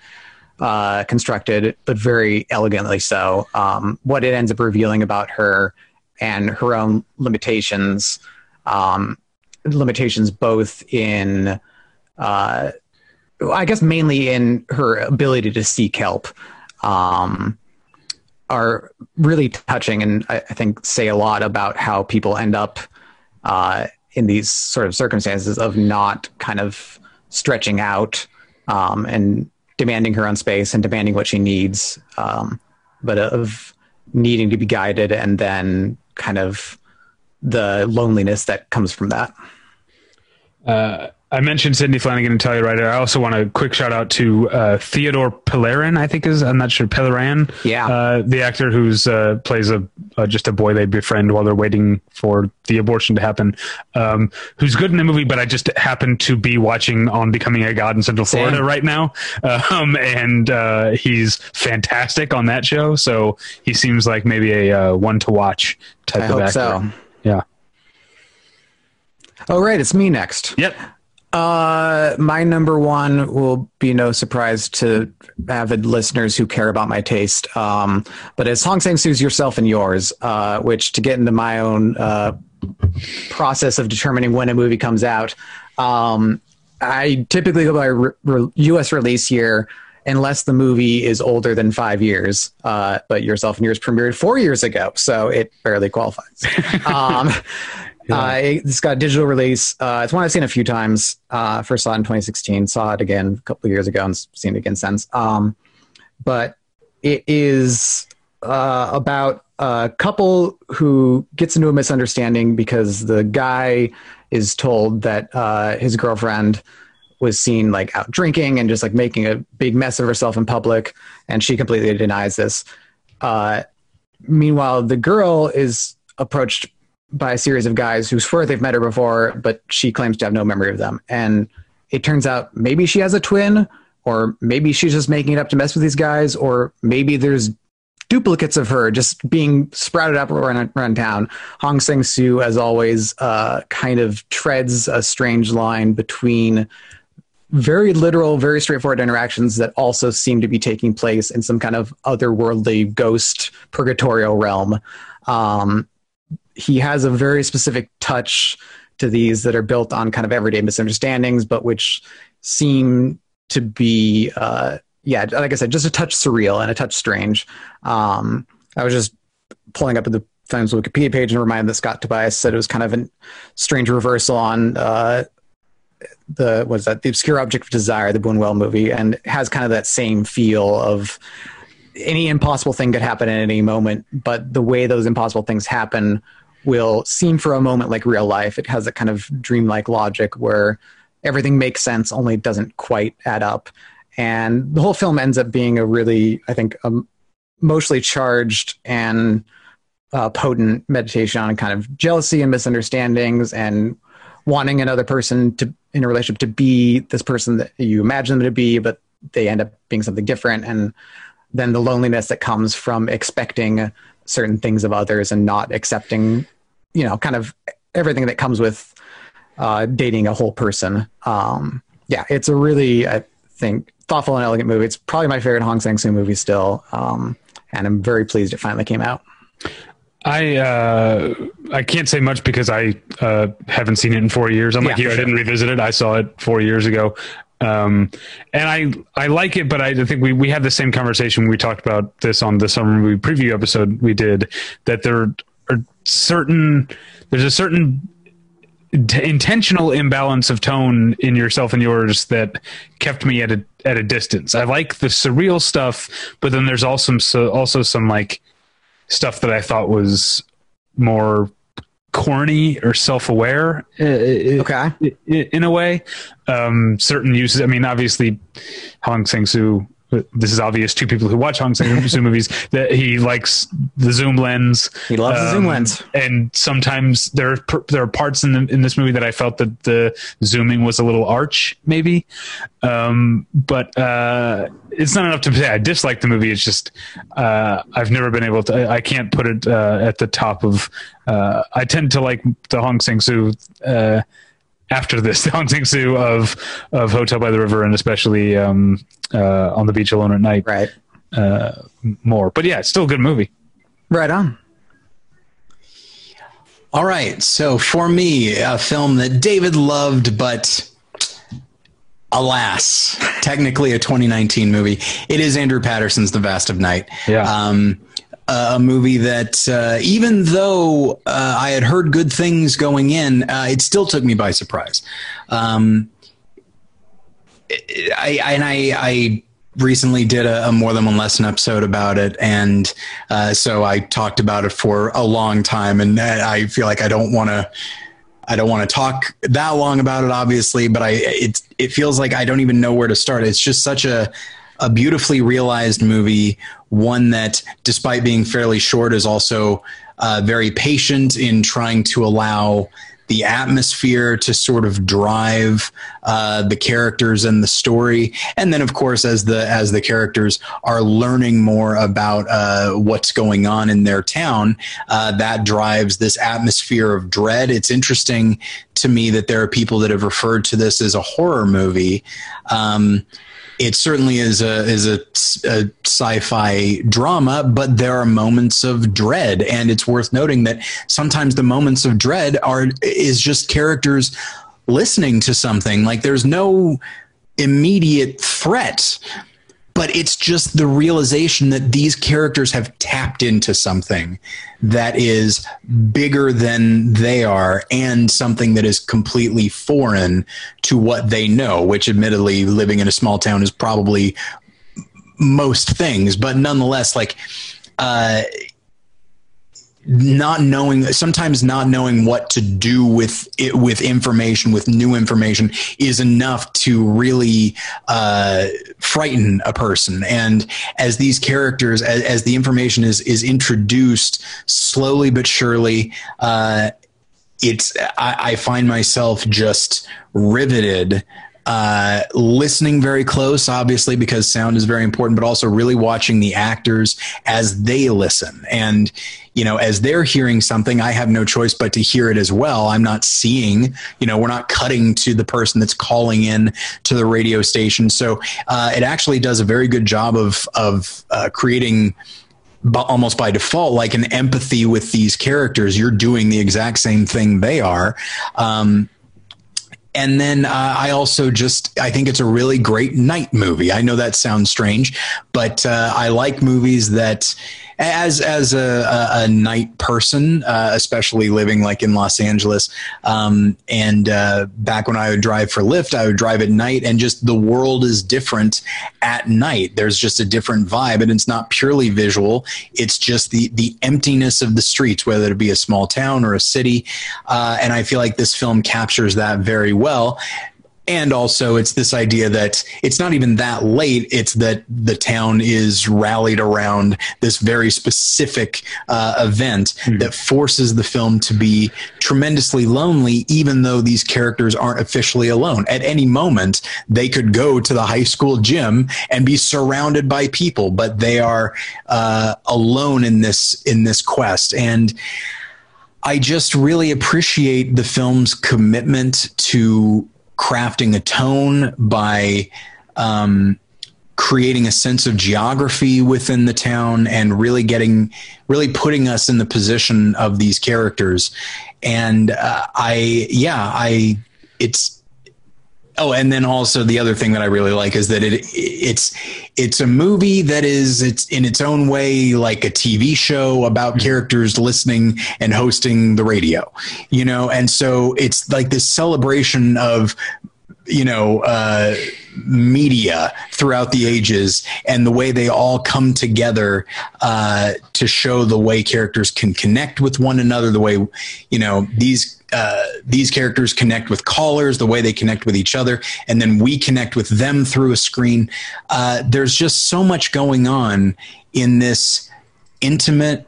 uh, constructed, but very elegantly so. Um, what it ends up revealing about her and her own limitations, um, limitations both in, uh, I guess mainly in her ability to seek help, um, are really touching, and I, I think say a lot about how people end up uh, in these sort of circumstances of not kind of stretching out um, and demanding her own space and demanding what she needs, um, but of needing to be guided, and then kind of the loneliness that comes from that. Uh, I mentioned Sidney Flanagan and Telluride. I also want a quick shout out to uh, Theodore Pellerin, I think is, I'm not sure, Pellerin. Yeah. Uh, the actor who's uh, plays a uh, just a boy they befriend while they're waiting for the abortion to happen, um, who's good in the movie, but I just happen to be watching On Becoming a God in Central Florida Damn. right now. Um, and uh, he's fantastic on that show. So he seems like maybe a uh, one to watch type I of hope actor. So. Yeah. All right. It's me next. Yep. Uh, my number one will be no surprise to avid listeners who care about my taste. Um, but it's Hong Sang-soo's Yourself and Yours, uh, which, to get into my own uh, process of determining when a movie comes out, um, I typically go by re- re- U S release year, unless the movie is older than five years. Uh, but Yourself and Yours premiered four years ago, so it barely qualifies. Um, yeah. uh, it's got a digital release. Uh, it's one I've seen a few times. Uh, first saw it in twenty sixteen, saw it again a couple of years ago, and seen it again since. Um, but it is uh, about a couple who gets into a misunderstanding because the guy is told that uh, his girlfriend was seen like out drinking and just like making a big mess of herself in public, and she completely denies this. Uh, meanwhile, the girl is approached by a series of guys who swear they've met her before, but she claims to have no memory of them. And it turns out maybe she has a twin, or maybe she's just making it up to mess with these guys, or maybe there's duplicates of her just being sprouted up around, around town. Hong Sang-soo, as always, uh, kind of treads a strange line between very literal, very straightforward interactions that also seem to be taking place in some kind of otherworldly ghost purgatorial realm. Um, he has a very specific touch to these that are built on kind of everyday misunderstandings, but which seem to be, uh, yeah, like I said, just a touch surreal and a touch strange. Um, I was just pulling up at the film's Wikipedia page and reminded that Scott Tobias said it was kind of a strange reversal on, uh, the what is that the Obscure Object of Desire, the Buñuel movie, and has kind of that same feel of any impossible thing could happen at any moment, but the way those impossible things happen will seem for a moment like real life. It has a kind of dreamlike logic where everything makes sense, only it doesn't quite add up. And the whole film ends up being a really, I think, um, emotionally charged and uh, potent meditation on kind of jealousy and misunderstandings and wanting another person to, in a relationship, to be this person that you imagine them to be, but they end up being something different. And then the loneliness that comes from expecting certain things of others and not accepting, you know, kind of everything that comes with uh, dating a whole person. Um, yeah, it's a really, I think, thoughtful and elegant movie. It's probably my favorite Hong Sang-soo movie still. Um, and I'm very pleased it finally came out. I uh, I can't say much because I uh, haven't seen it in four years. I'm yeah, like you, sure. I didn't revisit it. I saw it four years ago. Um, and I, I like it, but I think we, we had the same conversation when we talked about this on the summer movie preview episode we did, that there are certain, there's a certain t- intentional imbalance of tone in Yourself and Yours that kept me at a, at a distance. I like the surreal stuff, but then there's also, also some like, stuff that I thought was more corny or self-aware uh, okay. in a way. Um, certain uses, I mean, obviously, Hong Sang-soo, this is obvious to people who watch Hong Sang-soo movies, that he likes the zoom lens. He loves um, the zoom lens. And sometimes there are, there are parts in, the, in this movie that I felt that the zooming was a little arch, maybe. Um, but uh, it's not enough to say I dislike the movie. It's just uh, I've never been able to, I, I can't put it uh, at the top of, uh, I tend to like the Hong Sang-soo uh, after this, the Hong Sang-soo of, of Hotel by the River, and especially um, uh, On the Beach Alone at Night, right? Uh, more, but yeah, it's still a good movie. Right on. All right, so for me, a film that David loved, but alas, technically a twenty nineteen movie. It is Andrew Patterson's The Vast of Night. Yeah. Um, Uh, a movie that uh, even though uh, I had heard good things going in, uh, it still took me by surprise. Um, I, I, and I, I recently did a, a More Than One Lesson episode about it. And uh, so I talked about it for a long time, and I feel like I don't want to, I don't want to talk that long about it, obviously, but I, it, it feels like I don't even know where to start. It's just such a, a beautifully realized movie, one that, despite being fairly short, is also uh, very patient in trying to allow the atmosphere to sort of drive uh, the characters and the story. And then, of course, as the as the characters are learning more about uh, what's going on in their town, uh, that drives this atmosphere of dread. It's interesting to me that there are people that have referred to this as a horror movie. Um, It certainly is a is a, a sci-fi drama, but there are moments of dread, and it's worth noting that sometimes the moments of dread are is just characters listening to something. Like, there's no immediate threat, but it's just the realization that these characters have tapped into something that is bigger than they are, and something that is completely foreign to what they know, which admittedly, living in a small town is probably most things, but nonetheless, like, uh, not knowing, sometimes not knowing what to do with it, with information, with new information, is enough to really uh, frighten a person. And as these characters, as, as the information is, is introduced slowly but surely, uh, it's, I, I find myself just riveted, uh, listening very close, obviously, because sound is very important, but also really watching the actors as they listen. And, you know, as they're hearing something, I have no choice but to hear it as well. I'm not seeing, you know, we're not cutting to the person that's calling in to the radio station. So uh, it actually does a very good job of, of uh, creating, but almost by default, like an empathy with these characters. You're doing the exact same thing they are. Um, And then uh, I also just, I think it's a really great night movie. I know that sounds strange, but uh, I like movies that, as as a, a, a night person, uh, especially living like in Los Angeles, um, and uh, back when I would drive for Lyft, I would drive at night, and just the world is different at night. There's just a different vibe, and it's not purely visual. It's just the, the emptiness of the streets, whether it be a small town or a city. Uh, and I feel like this film captures that very well. Well, and also it's this idea that it's not even that late. It's that the town is rallied around this very specific uh, event mm. that forces the film to be tremendously lonely, even though these characters aren't officially alone. At any moment, they could go to the high school gym and be surrounded by people, but they are uh, alone in this in this quest. And I just really appreciate the film's commitment to crafting a tone by um, creating a sense of geography within the town, and really getting, really putting us in the position of these characters. And uh, I, yeah, I, it's, oh, and then also the other thing that I really like is that it it's it's a movie that is it's in its own way like a T V show about mm-hmm. characters listening and hosting the radio, you know, and so it's like this celebration of, you know, uh, media throughout the ages and the way they all come together uh, to show the way characters can connect with one another, the way, you know, these Uh, these characters connect with callers, the way they connect with each other, and then we connect with them through a screen. Uh, there's just so much going on in this intimate,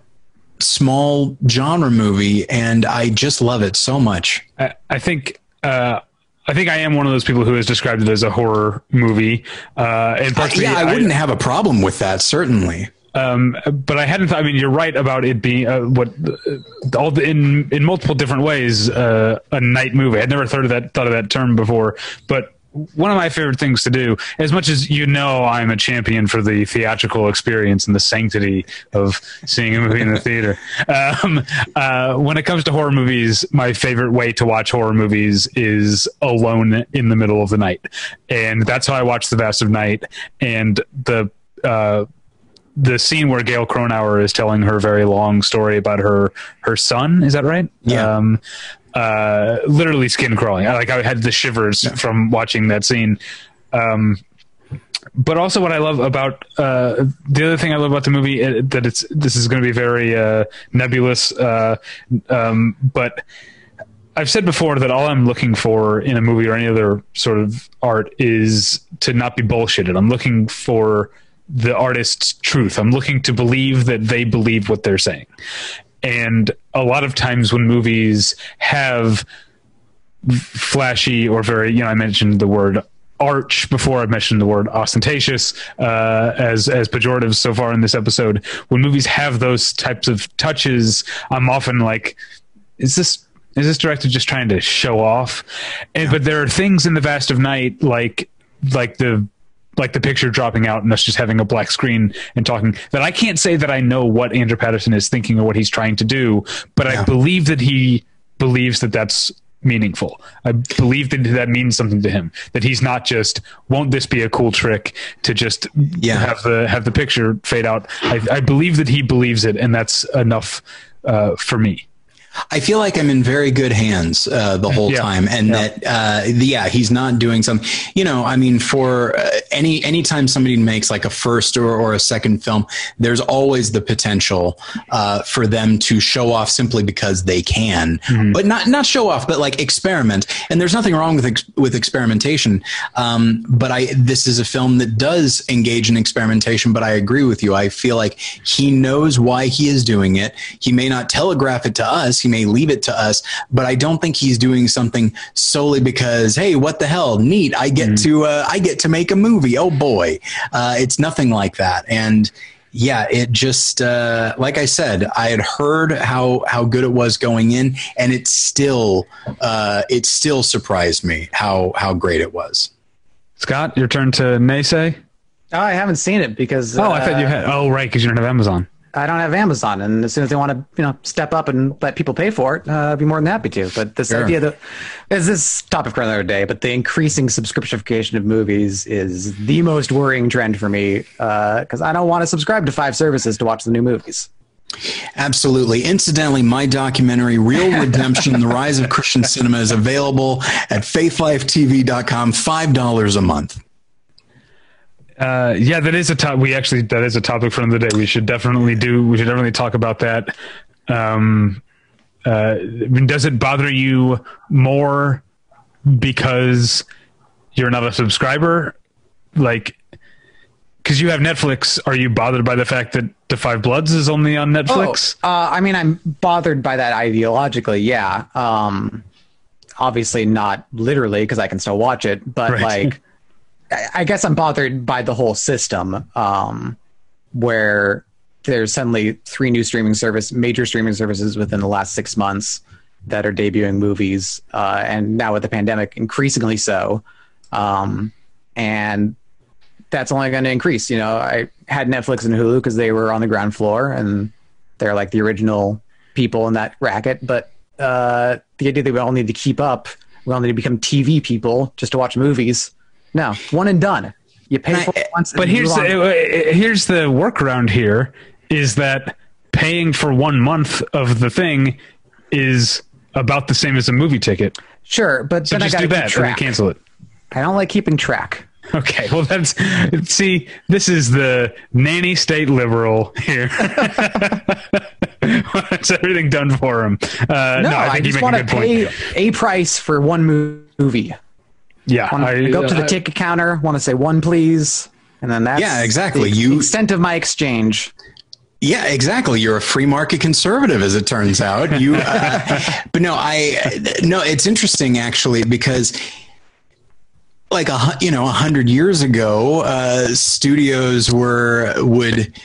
small genre movie, and I just love it so much. I, I think... Uh... I think I am one of those people who has described it as a horror movie. Uh, and uh, yeah, I, I wouldn't have a problem with that, certainly. Um, but I hadn't. Th- I mean, you're right about it being uh, what uh, all the, in in multiple different ways uh, a night movie. I'd never thought of that thought of that term before, but. One of my favorite things to do, as much as you know I'm a champion for the theatrical experience and the sanctity of seeing a movie in the theater, um, uh, when it comes to horror movies, my favorite way to watch horror movies is alone in the middle of the night. And that's how I watched The Vast of Night. And the uh, the scene where Gail Cronauer is telling her very long story about her, her son, is that right? Yeah. Um, uh literally skin crawling. I, like I had the shivers yeah. from watching that scene. Um but also what I love about uh the other thing I love about the movie uh, that it's this is going to be very uh nebulous uh um but I've said before that all I'm looking for in a movie or any other sort of art is to not be bullshitted. I'm looking for the artist's truth. I'm looking to believe that they believe what they're saying. And a lot of times when movies have flashy or very, you know, I mentioned the word arch before, I mentioned the word ostentatious uh, as, as pejoratives so far in this episode. When movies have those types of touches, I'm often like, is this, is this director just trying to show off? And, but there are things in The Vast of Night, like, like the, like the picture dropping out and us just having a black screen and talking, that I can't say that I know what Andrew Patterson is thinking or what he's trying to do, but yeah. I believe that he believes that that's meaningful. I believe that that means something to him, that he's not just, won't this be a cool trick to just yeah. have the, have the picture fade out. I, I believe that he believes it. And that's enough uh, for me. I feel like I'm in very good hands uh, the whole yeah. time, and yeah. that, uh, yeah, he's not doing some, you know, I mean, for uh, any, anytime somebody makes like a first or, or a second film, there's always the potential uh, for them to show off simply because they can, mm-hmm. but not, not show off, but like experiment. And there's nothing wrong with, ex- with experimentation. Um, but I, this is a film that does engage in experimentation, but I agree with you. I feel like he knows why he is doing it. He may not telegraph it to us. He may leave it to us, but I don't think he's doing something solely because, hey, what the hell? Neat. I get mm. to, uh, I get to make a movie. Oh boy. Uh, it's nothing like that. And yeah, it just, uh, like I said, I had heard how, how good it was going in, and it still, uh, it still surprised me how, how great it was. Scott, your turn to naysay. Oh, I haven't seen it because, oh, uh, I thought you had, oh, right. 'Cause you don't have Amazon. I don't have Amazon, and as soon as they want to, you know, step up and let people pay for it, uh, I'd be more than happy to. But this sure. idea that is this topic for another day, but the increasing subscriptification of movies is the most worrying trend for me, because uh, I don't want to subscribe to five services to watch the new movies. Absolutely. Incidentally, my documentary, Real Redemption, The Rise of Christian Cinema, is available at faith life t v dot com, five dollars a month. Uh, yeah, that is a top. We actually, that is a topic for another day. We should definitely do. We should definitely talk about that. Um, uh, does it bother you more because you're not a subscriber? Like, because you have Netflix, are you bothered by the fact that The Five Bloods is only on Netflix? Oh, uh, I mean, I'm bothered by that ideologically. Yeah. Um, obviously not literally, because I can still watch it, but right. like, I guess I'm bothered by the whole system, um, where there's suddenly three new streaming service, major streaming services within the last six months that are debuting movies. Uh, and now with the pandemic, increasingly so. Um, and that's only going to increase. You know, I had Netflix and Hulu because they were on the ground floor and they're like the original people in that racket. But uh, the idea that we all need to keep up, we all need to become T V people just to watch movies. No, one and done. You pay for it once. But here's the, here's the workaround here is that paying for one month of the thing is about the same as a movie ticket. Sure, but so then just I gotta do that and cancel it. I don't like keeping track. Okay, well, that's, see, this is the nanny state liberal here. It's everything done for him. Uh, no, no, I think you make a good point. I just want to pay a price for one movie. Yeah. Wanna I, go up to the ticket counter, want to say one, please, and then that's yeah, exactly. the, you, the extent of my exchange. Yeah, exactly. You're a free market conservative, as it turns out. You, uh, But no, I, no, it's interesting, actually, because... like, a you know, a hundred years ago, uh, studios were, would,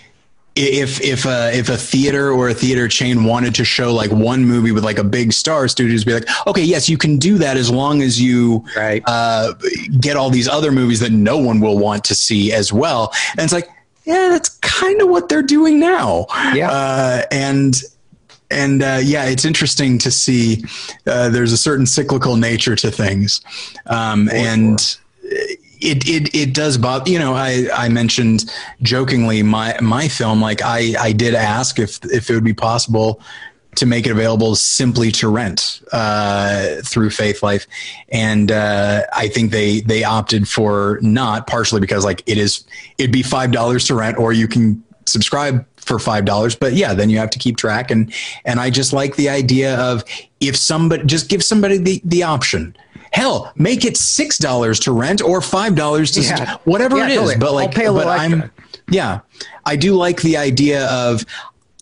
if, if, uh, if a theater or a theater chain wanted to show like one movie with like a big star, studios would be like, okay, yes, you can do that as long as you, right. uh, get all these other movies that no one will want to see as well. And it's like, yeah, that's kind of what they're doing now. Yeah. Uh, and, And uh, yeah, it's interesting to see uh, there's a certain cyclical nature to things. Um, and sure. it, it, it does bother, you know, I, I mentioned jokingly my, my film, like I, I did ask if, if it would be possible to make it available simply to rent uh, through FaithLife. And uh, I think they, they opted for not, partially because like it is, it'd be five dollars to rent, or you can subscribe for five dollars, but yeah, then you have to keep track. And, and I just like the idea of, if somebody, just give somebody the, the option, hell, make it six dollars to rent or five dollars to yeah. whatever yeah, it totally. is. But like, I'll pay a but I'm, yeah, I do like the idea of,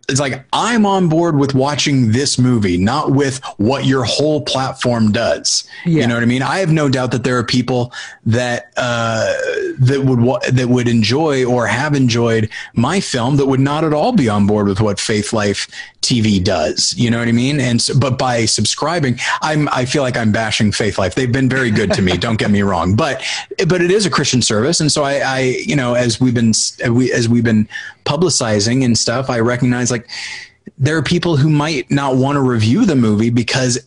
it's like, I'm on board with watching this movie, not with what your whole platform does. Yeah. You know what I mean? I have no doubt that there are people that, uh, that would, that would enjoy or have enjoyed my film that would not at all be on board with what FaithLife T V does. You know what I mean? And so, but by subscribing, I'm, I feel like I'm bashing FaithLife. They've been very good to me. Don't get me wrong, but, but it is a Christian service. And so I, I, you know, as we've been, as we've been publicizing and stuff, I recognize, like, there are people who might not want to review the movie because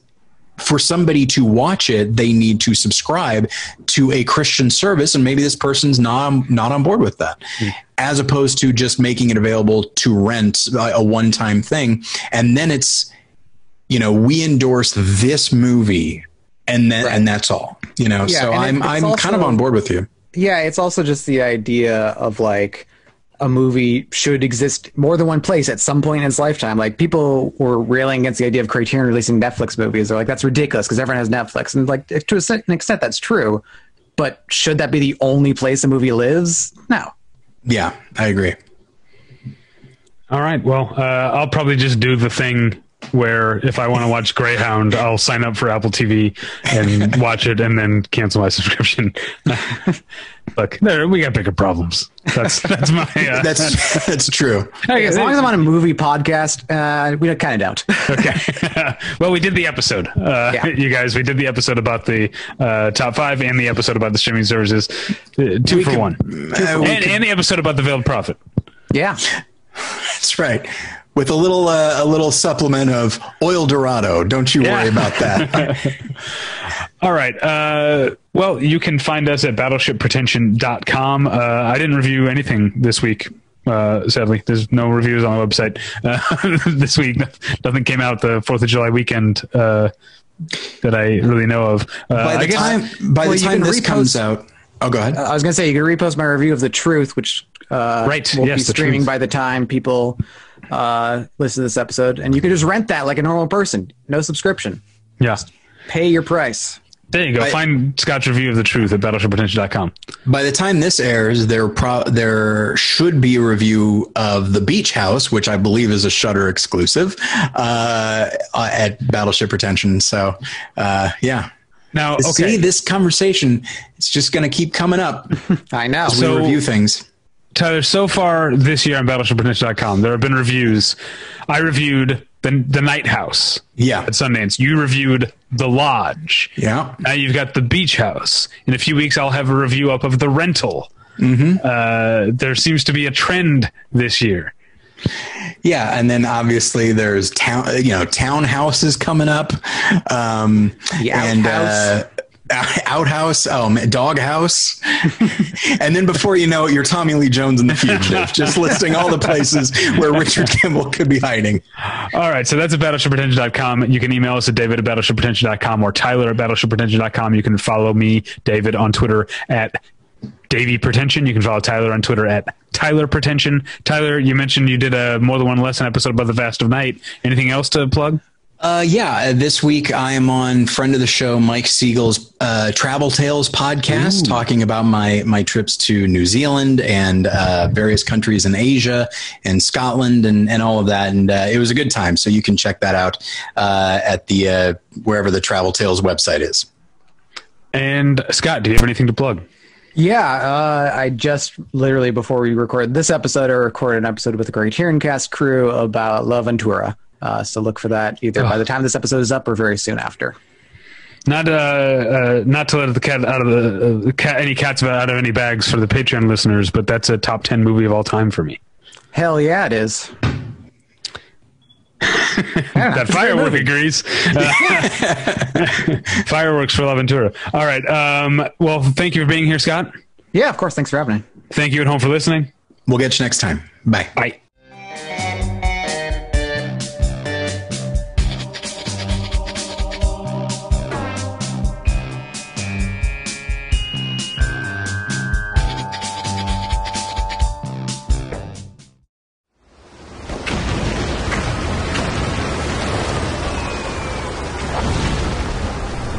for somebody to watch it, they need to subscribe to a Christian service. And maybe this person's not, not on board with that, mm. as opposed to just making it available to rent, a one-time thing. And then it's, you know, we endorse this movie, and then, right. and that's all, you know, yeah, so I'm, I'm also, kind of on board with you. Yeah. It's also just the idea of like, a movie should exist more than one place at some point in its lifetime. Like, people were railing against the idea of Criterion releasing Netflix movies. They're like, that's ridiculous because everyone has Netflix. And like, to a certain extent, that's true. But should that be the only place a movie lives? No. Yeah, I agree. All right. Well, uh, I'll probably just do the thing where if I want to watch Greyhound, I'll sign up for Apple T V and watch it and then cancel my subscription. Look, there, we got bigger problems. That's, that's my, uh, that's, that's true. Okay, as long as I'm on a movie podcast, uh, we kind of don't. Okay. Well, we did the episode, uh, yeah. you guys, we did the episode about the, uh, top five and the episode about the streaming services, uh, two we for could, one uh, and, could... and the episode about the veiled prophet. Yeah, that's right. With a little uh, a little supplement of Oil Dorado. Don't you yeah. worry about that. All right. Uh, well, you can find us at battleship pretension dot com. Uh, I didn't review anything this week. Uh, sadly, there's no reviews on the website uh, this week. Nothing came out the fourth of July weekend uh, that I really know of. Uh, by the I guess, time, by well, the time this repost, comes out. Oh, go ahead. I was going to say, you can repost my review of The Truth, which uh, right. will yes, be streaming the by the time people... uh listen to this episode, and you can just rent that like a normal person. No subscription. Yeah, just pay your price. There you go. By, find Scott's review of The Truth at battleship potential dot com. By the time this airs, there pro there should be a review of The Beach House, which I believe is a Shudder exclusive, uh at Battleship Retention. So uh yeah, now okay. See, this conversation, it's just gonna keep coming up. I know, so, we review things. Tyler, so far this year on battleship potential dot com, there have been reviews. I reviewed the, the Night House yeah. at Sundance. You reviewed The Lodge. Yeah. Now you've got The Beach House. In a few weeks, I'll have a review up of The Rental. Mm-hmm. Uh, there seems to be a trend this year. Yeah, and then obviously there's town, you know, townhouses coming up. Um, the and, outhouse. Uh, Outhouse, oh man, Doghouse, and then before you know it, you're Tommy Lee Jones in The Fugitive, just listing all the places where Richard Kimball could be hiding. All right, so that's at battleship retention dot com. You can email us at david at battleship retention dot com or Tyler at battleship retention dot com. You can follow me, David, on Twitter at Davey Pretension. You can follow Tyler on Twitter at Tyler Pretension. Tyler, you mentioned you did a More Than One Lesson episode about the Vast of Night. Anything else to plug? Uh, yeah, this week I am on friend of the show Mike Siegel's uh, Travel Tales podcast. Ooh. Talking about my my trips to New Zealand and uh, various countries in Asia and Scotland and, and all of that. And uh, it was a good time. So you can check that out uh, at the uh, wherever the Travel Tales website is. And Scott, do you have anything to plug? Yeah, uh, I just literally before we record this episode, I recorded an episode with the Great Hearing Cast crew about La Ventura. Uh, so look for that either oh. by the time this episode is up or very soon after. Not uh, uh, not to let the cat out of the uh, cat, any cats out of any bags for the Patreon listeners, but that's a top ten movie of all time for me. Hell yeah, it is. That firework agrees. Uh, fireworks for La Ventura. All right. Um, well, thank you for being here, Scott. Yeah, of course. Thanks for having me. Thank you at home for listening. We'll get you next time. Bye. Bye.